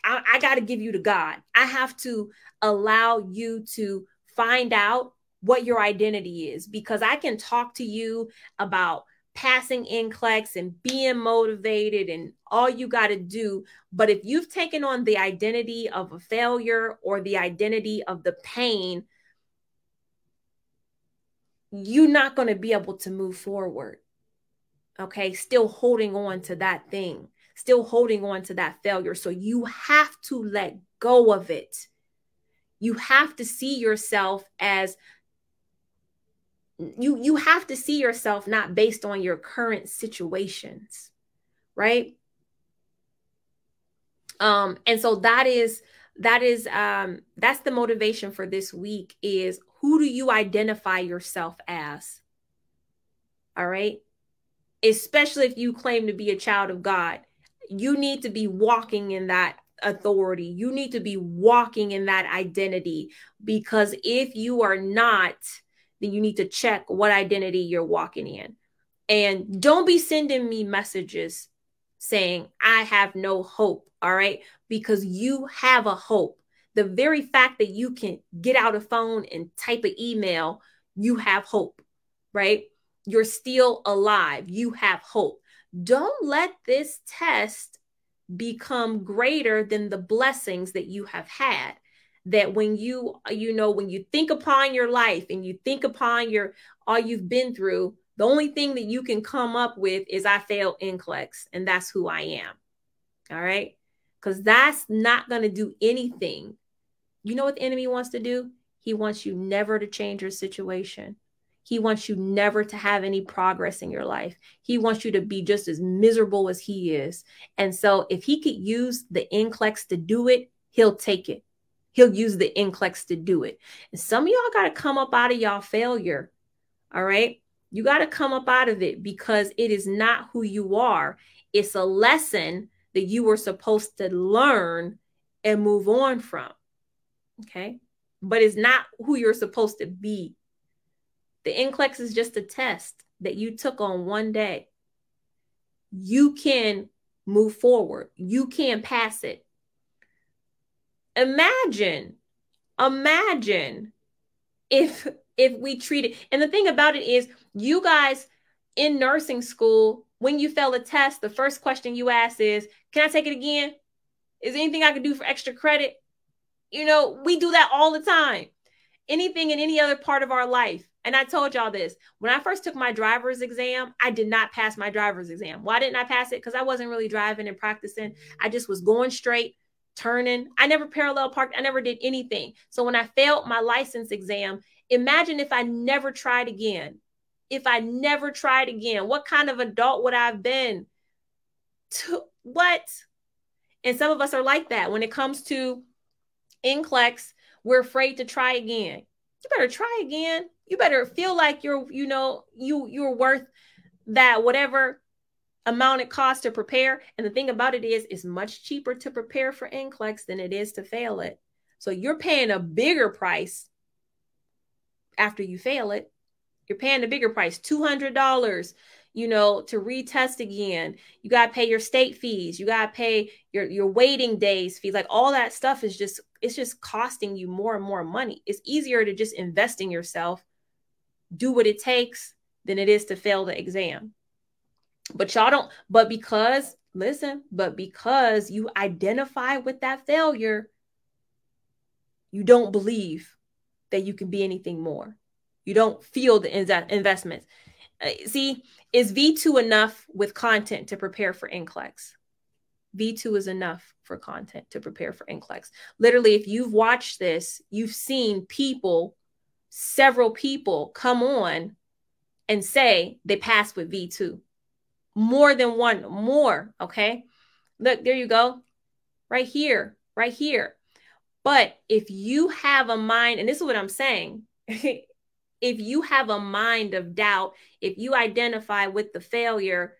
I got to give you to God. I have to allow you to find out what your identity is, because I can talk to you about passing NCLEX and being motivated and all you got to do. But if you've taken on the identity of a failure or the identity of the pain, you're not going to be able to move forward. Okay. Still holding on to that thing, still holding on to that failure. So you have to let go of it. You have to see yourself as you have to see yourself not based on your current situations, right? And so that's the motivation for this week is, who do you identify yourself as? All right. Especially if you claim to be a child of God, you need to be walking in that authority. You need to be walking in that identity, because if you are not, then you need to check what identity you're walking in. And don't be sending me messages saying, I have no hope, all right? Because you have a hope. The very fact that you can get out a phone and type an email, you have hope, right? You're still alive. You have hope. Don't let this test become greater than the blessings that you have had. That when you think upon your life and you think upon all you've been through, the only thing that you can come up with is, I failed NCLEX and that's who I am. All right. Because that's not going to do anything. You know what the enemy wants to do? He wants you never to change your situation. He wants you never to have any progress in your life. He wants you to be just as miserable as he is. And so if he could use the NCLEX to do it, he'll take it. He'll use the NCLEX to do it. And some of y'all got to come up out of y'all failure. All right. You got to come up out of it, because it is not who you are. It's a lesson that you were supposed to learn and move on from. Okay. But it's not who you're supposed to be. The NCLEX is just a test that you took on one day. You can move forward. You can pass it. Imagine if we treat it. And the thing about it is, you guys in nursing school, when you fail a test, the first question you ask is, can I take it again? Is there anything I can do for extra credit? You know, we do that all the time. Anything in any other part of our life. And I told y'all this, when I first took my driver's exam, I did not pass my driver's exam. Why didn't I pass it? Because I wasn't really driving and practicing. I just was going straight, turning. I never parallel parked. I never did anything. So when I failed my license exam, imagine if I never tried again. If I never tried again, what kind of adult would I have been? What? And some of us are like that. When it comes to NCLEX, we're afraid to try again. You better try again. You better feel like you're worth that whatever amount it costs to prepare. And the thing about it is, it's much cheaper to prepare for NCLEX than it is to fail it. So you're paying a bigger price after you fail it. You're paying a bigger price, $200, to retest again. You got to pay your state fees. You got to pay your waiting days fees. Like all that stuff is just, it's just costing you more and more money. It's easier to just invest in yourself, do what it takes than it is to fail the exam. But y'all don't, because you identify with that failure, you don't believe that you can be anything more. You don't feel the investments. See, is V2 enough with content to prepare for NCLEX? V2 is enough for content to prepare for NCLEX. Literally, if you've watched this, you've seen several people come on and say they passed with V2. More than one, more, okay? Look, there you go. Right here. But if you have a mind, and this is what I'm saying, if you have a mind of doubt, if you identify with the failure,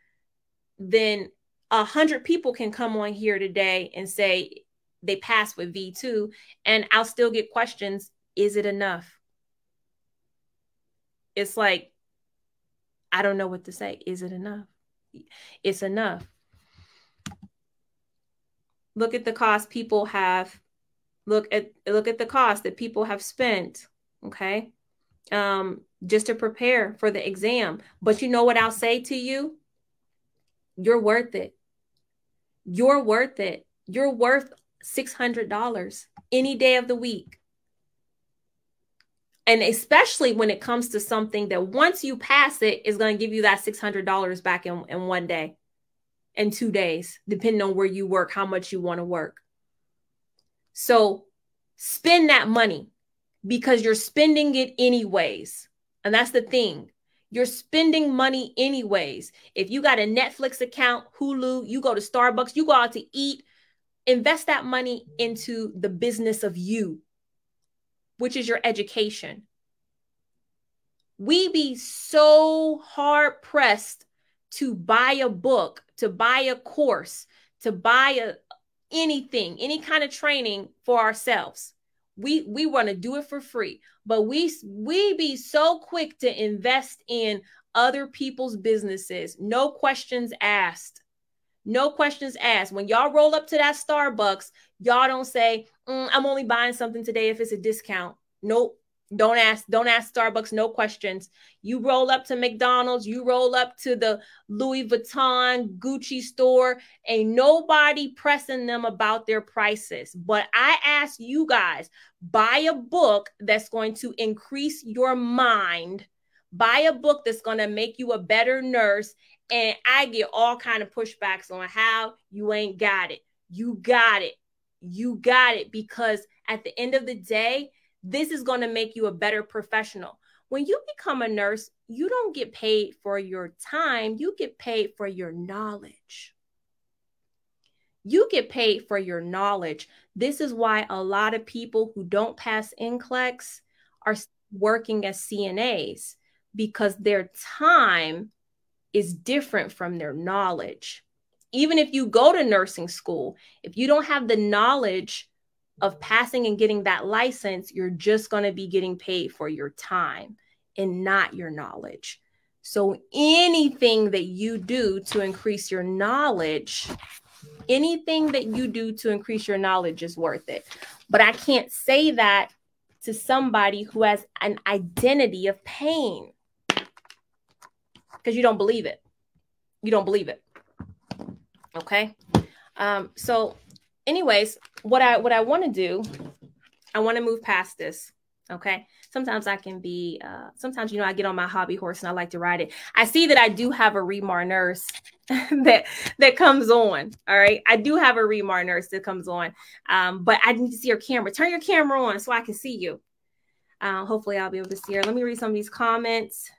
then 100 people can come on here today and say they passed with V2, and I'll still get questions. Is it enough? It's like, I don't know what to say. Is it enough? It's enough. Look at the cost people have. Look at the cost that people have spent. Okay. Just to prepare for the exam. But you know what I'll say to you? You're worth it. You're worth it. You're worth $600 any day of the week. And especially when it comes to something that once you pass it, is going to give you that $600 back in one day and 2 days, depending on where you work, how much you want to work. So spend that money. Because you're spending it anyways. And that's the thing. You're spending money anyways. If you got a Netflix account, Hulu, you go to Starbucks, you go out to eat, invest that money into the business of you, which is your education. We be so hard pressed to buy a book, to buy a course, to buy anything, any kind of training for ourselves. We want to do it for free, but we be so quick to invest in other people's businesses. No questions asked. No questions asked. When y'all roll up to that Starbucks, y'all don't say, I'm only buying something today if it's a discount. Nope. Don't ask Starbucks. No questions. You roll up to McDonald's. You roll up to the Louis Vuitton, Gucci store. Ain't nobody pressing them about their prices. But I ask you guys, buy a book that's going to increase your mind. Buy a book that's going to make you a better nurse. And I get all kind of pushbacks on how you ain't got it. You got it. You got it. Because at the end of the day, this is going to make you a better professional. When you become a nurse, you don't get paid for your time. You get paid for your knowledge. You get paid for your knowledge. This is why a lot of people who don't pass NCLEX are working as CNAs, because their time is different from their knowledge. Even if you go to nursing school, if you don't have the knowledge of passing and getting that license, you're just going to be getting paid for your time and not your knowledge. So anything that you do to increase your knowledge, is worth it. But I can't say that to somebody who has an identity of pain, because you don't believe it. Okay. So anyways, what I want to do I want to move past this. Okay. Sometimes I can be, sometimes, you know, I get on my hobby horse and I like to ride it. I see that I do have a Remar nurse that comes on. All right. I do have a Remar nurse that comes on. But I need to see your camera. Turn your camera on so I can see you. Hopefully I'll be able to see her. Let me read some of these comments.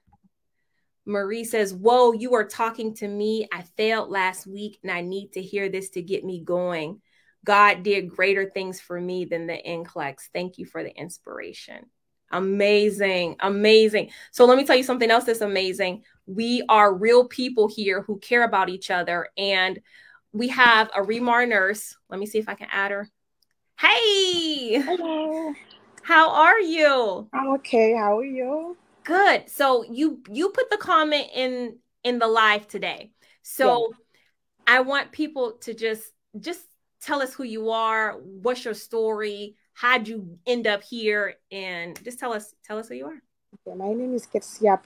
Marie says, whoa, you are talking to me. I failed last week and I need to hear this to get me going. God did greater things for me than the NCLEX. Thank you for the inspiration. Amazing. Amazing. So let me tell you something else that's amazing. We are real people here who care about each other. And we have a Remar nurse. Let me see if I can add her. Hey. Hello. How are you? I'm okay. How are you? Good. So you put the comment in the live today. So yeah. I want people to just tell us who you are. What's your story? How'd you end up here? And just tell us who you are. Okay, my name is Ketsia.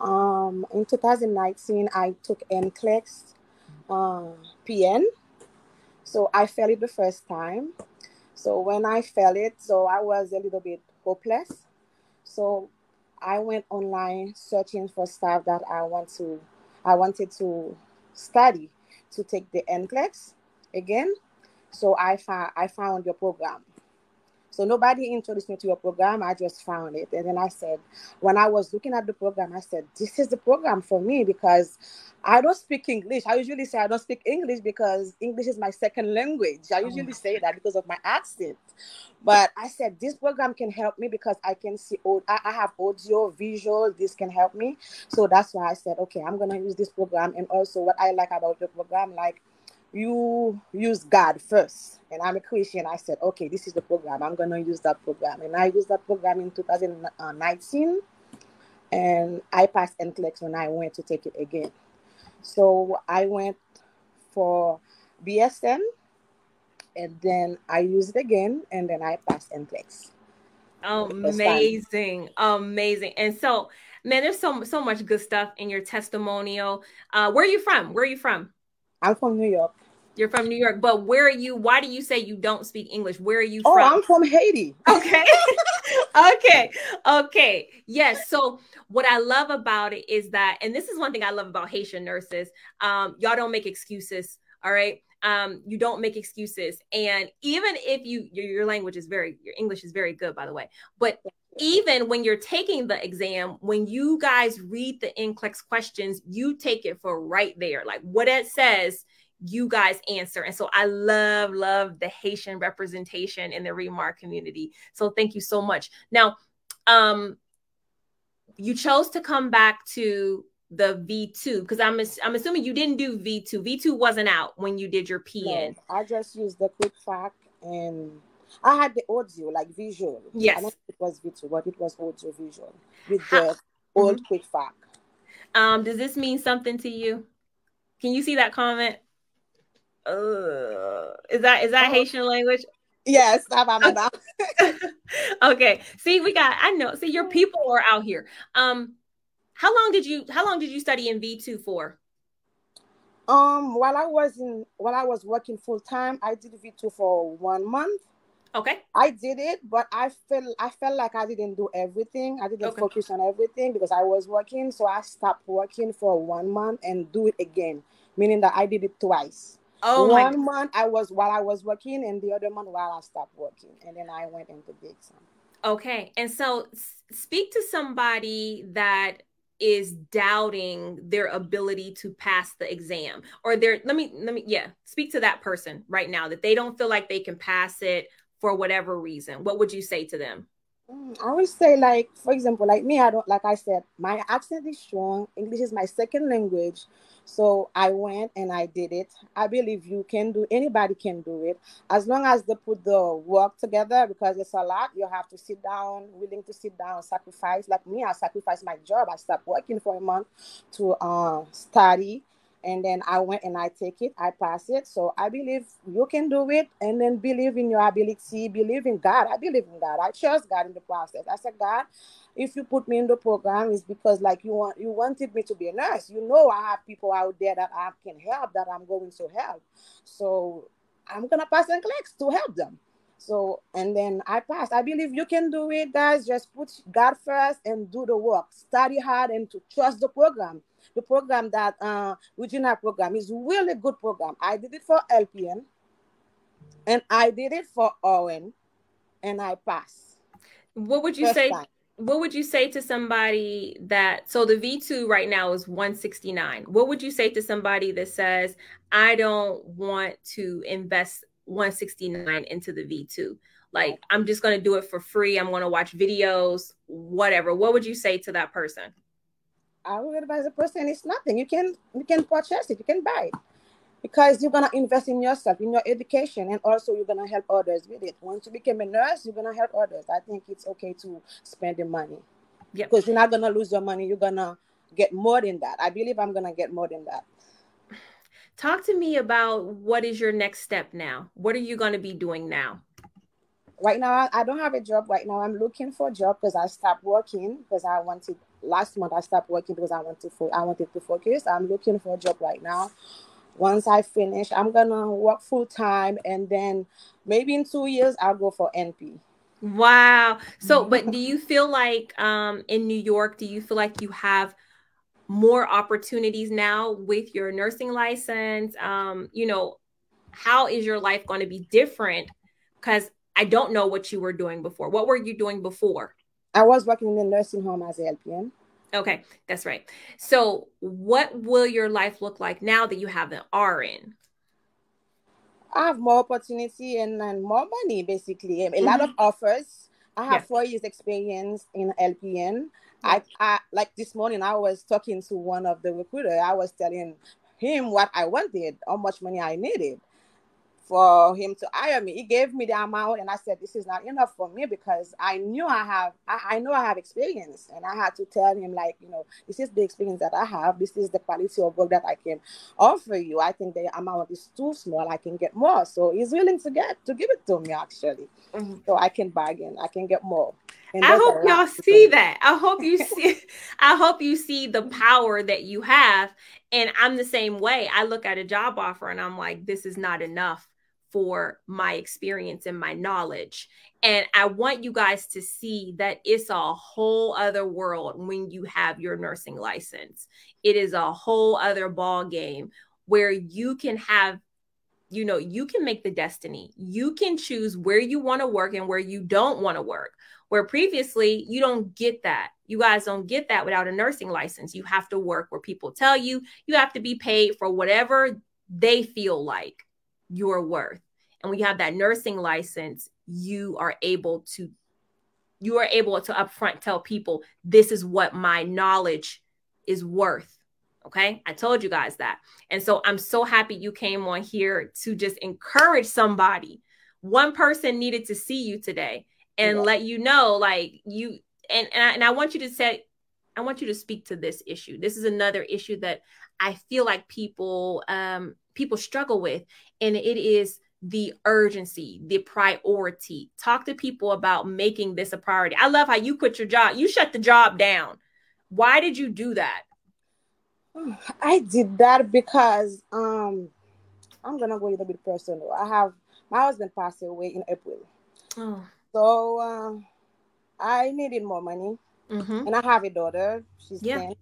In 2019, I took NCLEX PN. So I failed it the first time. So when I failed it, so I was a little bit hopeless. So I went online searching for stuff that I wanted to study to take the NCLEX again. So I found your program. So nobody introduced me to your program. I just found it. And then I said, when I was looking at the program, I said, this is the program for me because I don't speak English. I usually say I don't speak English because English is my second language. I usually say that because of my accent. But I said, this program can help me because I can see, I have audio, visual, this can help me. So that's why I said, okay, I'm going to use this program. And also what I like about your program, like, you use God first, and I'm a Christian. I said, okay, this is the program. I'm going to use that program. And I used that program in 2019, and I passed NCLEX when I went to take it again. So I went for BSN, and then I used it again, and then I passed NCLEX. Amazing. Amazing. And so, man, there's so much good stuff in your testimonial. Where are you from? I'm from New York. You're from New York, but where are you? Why do you say you don't speak English? Where are you from? Oh, I'm from Haiti. Okay. Okay. Yes. So what I love about it is that, and this is one thing I love about Haitian nurses, y'all don't make excuses. All right. You don't make excuses. And even if your language is your English is very good, by the way, but even when you're taking the exam, when you guys read the NCLEX questions, you take it for right there. Like what it says, you guys answer. And so I love the Haitian representation in the Remar community. So thank you so much. Now, you chose to come back to the V2 because I'm assuming you didn't do V2. V2 wasn't out when you did your PN. No, I just used the quick fact and I had the audio, like visual. Yes. I don't think it was V2, but it was audio visual with the old quick fact. Does this mean something to you? Can you see that comment? Is that Haitian language? Yes. Okay. See, see your people are out here. How long did you study in V2 for? While I was working full time, I did V2 for 1 month. Okay. I did it, but I felt like I didn't do everything. I didn't focus on everything because I was working. So I stopped working for 1 month and do it again, meaning that I did it twice. Oh, 1 month I was while I was working, and the other month while I stopped working, and then I went into the exam. Okay, and so speak to somebody that is doubting their ability to pass the exam, or speak to that person right now that they don't feel like they can pass it. For whatever reason, what would you say to them? I would say, like, for example, like me, my accent is strong. English is my second language. So I went and I did it. I believe anybody can do it as long as they put the work together, because it's a lot. You have to sit down, willing to sit down, sacrifice. Like me, I sacrificed my job. I stopped working for a month to study. And then I went and I take it, I pass it. So I believe you can do it, and then believe in your ability, believe in God. I believe in God. I trust God in the process. I said, God, if you put me in the program, it's because like you wanted me to be a nurse. You know, I have people out there that I can help, that I'm going to help. So I'm going to pass NCLEX to help them. So, and then I passed. I believe you can do it, guys. Just put God first and do the work. Study hard and to trust the program. The program that Regina program is really good program. I did it for LPN and I did it for RN and I passed. What would you say? What would you say to somebody that, so the V2 right now is 169. What would you say to somebody that says, I don't want to invest 169 into the V2? Like, I'm just going to do it for free. I'm going to watch videos, whatever. What would you say to that person? I would advise the person, it's nothing. You can purchase it. You can buy it. Because you're going to invest in yourself, in your education, and also you're going to help others with it. Once you become a nurse, you're going to help others. I think it's okay to spend the money. Yep. Because you're not going to lose your money. You're going to get more than that. I believe I'm going to get more than that. Talk to me about what is your next step now? What are you going to be doing now? Right now, I don't have a job. Right now, I'm looking for a job because I stopped working because I wanted, last month I stopped working because I wanted to focus. I'm looking for a job right now. Once I finish, I'm going to work full time. And then maybe in 2 years, I'll go for NP. Wow. So, but do you feel like in New York, do you feel like you have more opportunities now with your nursing license? You know, how is your life going to be different? Because I don't know what you were doing before. What were you doing before? I was working in the nursing home as an LPN. Okay, that's right. So what will your life look like now that you have an RN? I have more opportunity and more money, basically. A lot of offers. I have 4 years experience in LPN. I like this morning, I was talking to one of the recruiters. I was telling him what I wanted, how much money I needed for him to hire me. He gave me the amount and I said, this is not enough for me because I knew I have experience, and I had to tell him, like, you know, this is the experience that I have. This is the quality of work that I can offer you. I think the amount is too small. I can get more. So he's willing to give it to me, actually. Mm-hmm. So I can bargain. I can get more. And I hope y'all see that. I hope you see, I hope you see the power that you have. And I'm the same way. I look at a job offer and I'm like, this is not enough for my experience and my knowledge. And I want you guys to see that it's a whole other world when you have your nursing license. It is a whole other ball game where you can have, you know, you can make the destiny. You can choose where you want to work and where you don't want to work, where previously you don't get that. You guys don't get that without a nursing license. You have to work where people tell you. You have to be paid for whatever they feel like you're worth. And when you have that nursing license, you are able to upfront tell people, this is what my knowledge is worth. Okay. I told you guys that. And so I'm so happy you came on here to just encourage somebody. One person needed to see you today and let you know, like, you, and I want you to say, I want you to speak to this issue. This is another issue that I feel like people struggle with, and it is the urgency, the priority. Talk to people about making this a priority. I love how you quit your job. You shut the job down. Why did you do that? I did that because I'm going to go a little bit personal. I have, my husband passed away in April. Oh. So I needed more money. Mm-hmm. And I have a daughter. She's 10.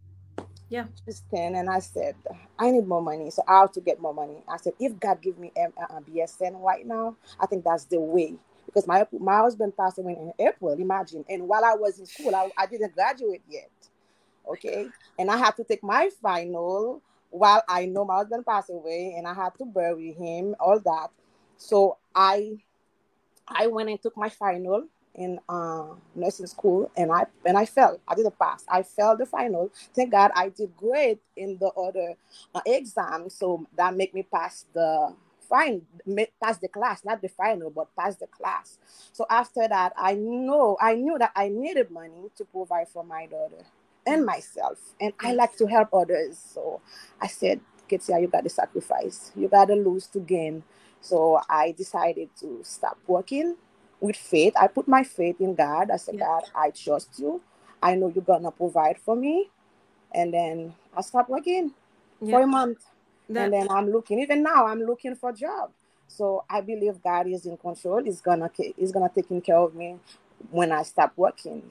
Yeah. She's 10. And I said, I need more money. So I have to get more money. I said, if God give me a BSN right now, I think that's the way. Because my husband passed away in April, imagine. And while I was in school, I didn't graduate yet. Okay. And I had to take my final while I know my husband passed away, and I had to bury him, all that. So I went and took my final in nursing school, and I failed. I didn't pass. I failed the final. Thank God I did great in the other exam. So that made me pass the pass the class, not the final, but pass the class. So after that, I knew that I needed money to provide for my daughter and myself, and I like to help others. So I said, Ketsia, you got to sacrifice. You got to lose to gain. So I decided to stop working with faith. I put my faith in God. I said, God, I trust you. I know you're going to provide for me. And then I stopped working for a month. And then I'm looking. Even now, I'm looking for a job. So I believe God is in control. He's gonna taking care of me when I stop working.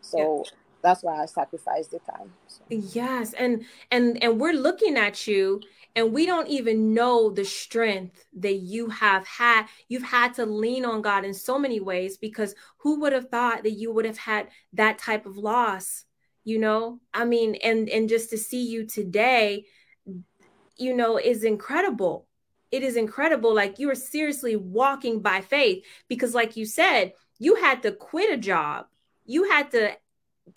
So yeah. That's why I sacrificed the time. So. Yes, and we're looking at you, and we don't even know the strength that you have had. You've had to lean on God in so many ways, because who would have thought that you would have had that type of loss? You know, I mean, and just to see you today, you know, is incredible. It is incredible. Like, you are seriously walking by faith, because like you said, you had to quit a job. You had to,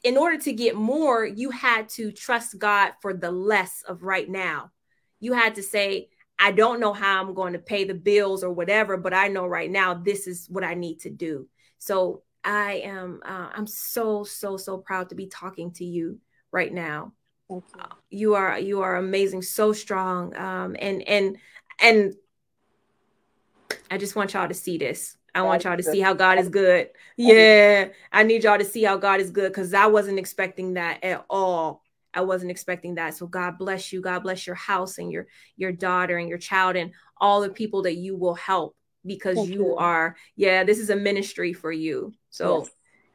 in order to get more, you had to trust God for the less of right now. You had to say, I don't know how I'm going to pay the bills or whatever, but I know right now this is what I need to do. So I am, I'm so, so, so proud to be talking to you right now. Thank you. You are amazing. So strong. And I just want y'all to see this. I want y'all to see how God is good. Yeah, I need y'all to see how God is good, because I wasn't expecting that at all. I wasn't expecting that. So God bless you. God bless your house and your daughter and your child and all the people that you will help, because you are. Yeah, this is a ministry for you. So,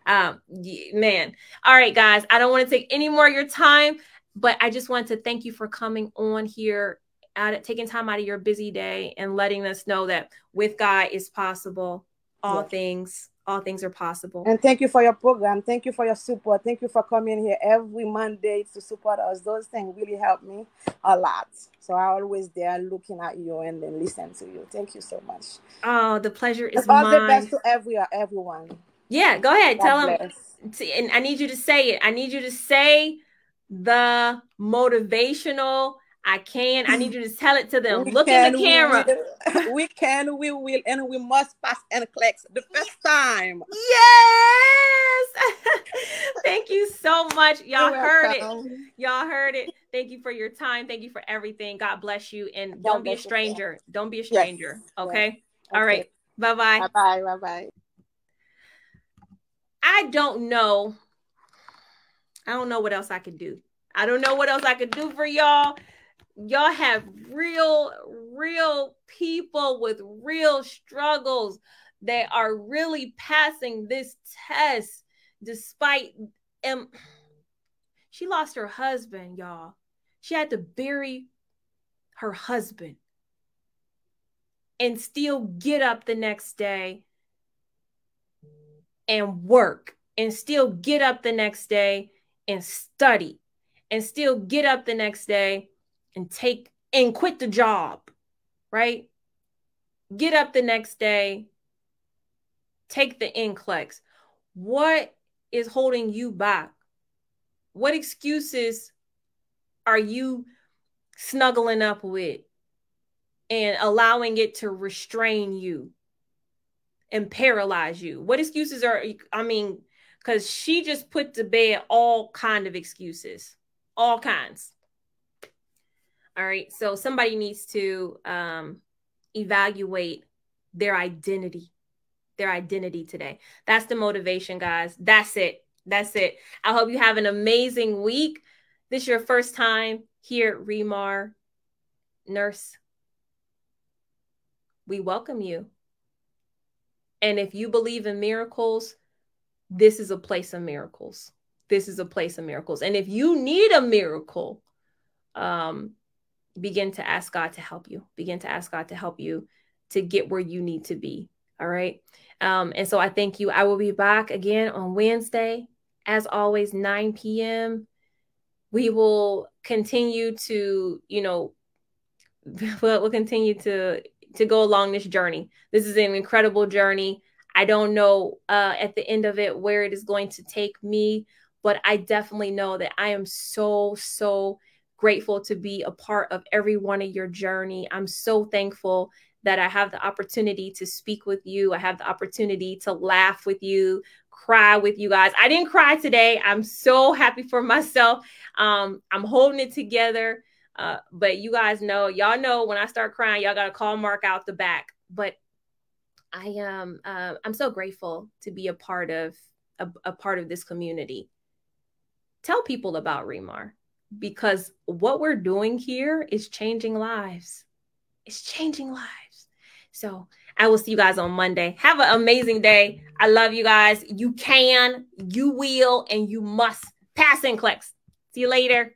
man. All right, guys, I don't want to take any more of your time, but I just want to thank you for coming on here, taking time out of your busy day and letting us know that with God is possible. All things are possible. And thank you for your program. Thank you for your support. Thank you for coming here every Monday to support us. Those things really help me a lot. So I always there looking at you and then listen to you. Thank you so much. Oh, the pleasure is mine. All the best to everyone. Yeah, go ahead. Tell them. And I need you to say it. I need you to say the motivational. I need you to tell it to them. Look at the camera. We can, we will, and we must pass NCLEX the first time. Yes! Thank you so much. Y'all heard it. Thank you for your time. Thank you for everything. God bless you. And don't be a stranger. Don't be a stranger. Yes. Okay? Yes. All right. Bye-bye. Bye-bye. Bye-bye. I don't know what else I could do. I don't know what else I could do for y'all. Y'all have real people with real struggles that are really passing this test despite she lost her husband, y'all. She had to bury her husband and still get up the next day and work, and still get up the next day and study, and still get up the next day and take and quit the job, right? Get up the next day, take the NCLEX. What is holding you back? What excuses are you snuggling up with and allowing it to restrain you and paralyze you? What excuses because she just put to bed all kinds of excuses, all kinds. All right. So somebody needs to evaluate their identity today. That's the motivation, guys. That's it. I hope you have an amazing week. This is your first time here at Remar Nurse. We welcome you. And if you believe in miracles, this is a place of miracles. And if you need a miracle, begin to ask God to help you. Begin to ask God to help you to get where you need to be. All right. And so I thank you. I will be back again on Wednesday, as always, 9 p.m. We will continue to, we'll continue to go along this journey. This is an incredible journey. I don't know at the end of it where it is going to take me, but I definitely know that I am so, so grateful to be a part of every one of your journey. I'm so thankful that I have the opportunity to speak with you. I have the opportunity to laugh with you, cry with you guys. I didn't cry today. I'm so happy for myself. I'm holding it together. But you guys know, y'all know when I start crying, y'all got to call Mark out the back. But I am, I'm so grateful to be a part of this community. Tell people about Remar. Because what we're doing here is changing lives. So I will see you guys on Monday. Have an amazing day. I love you guys. You can, you will, and you must pass NCLEX. See you later.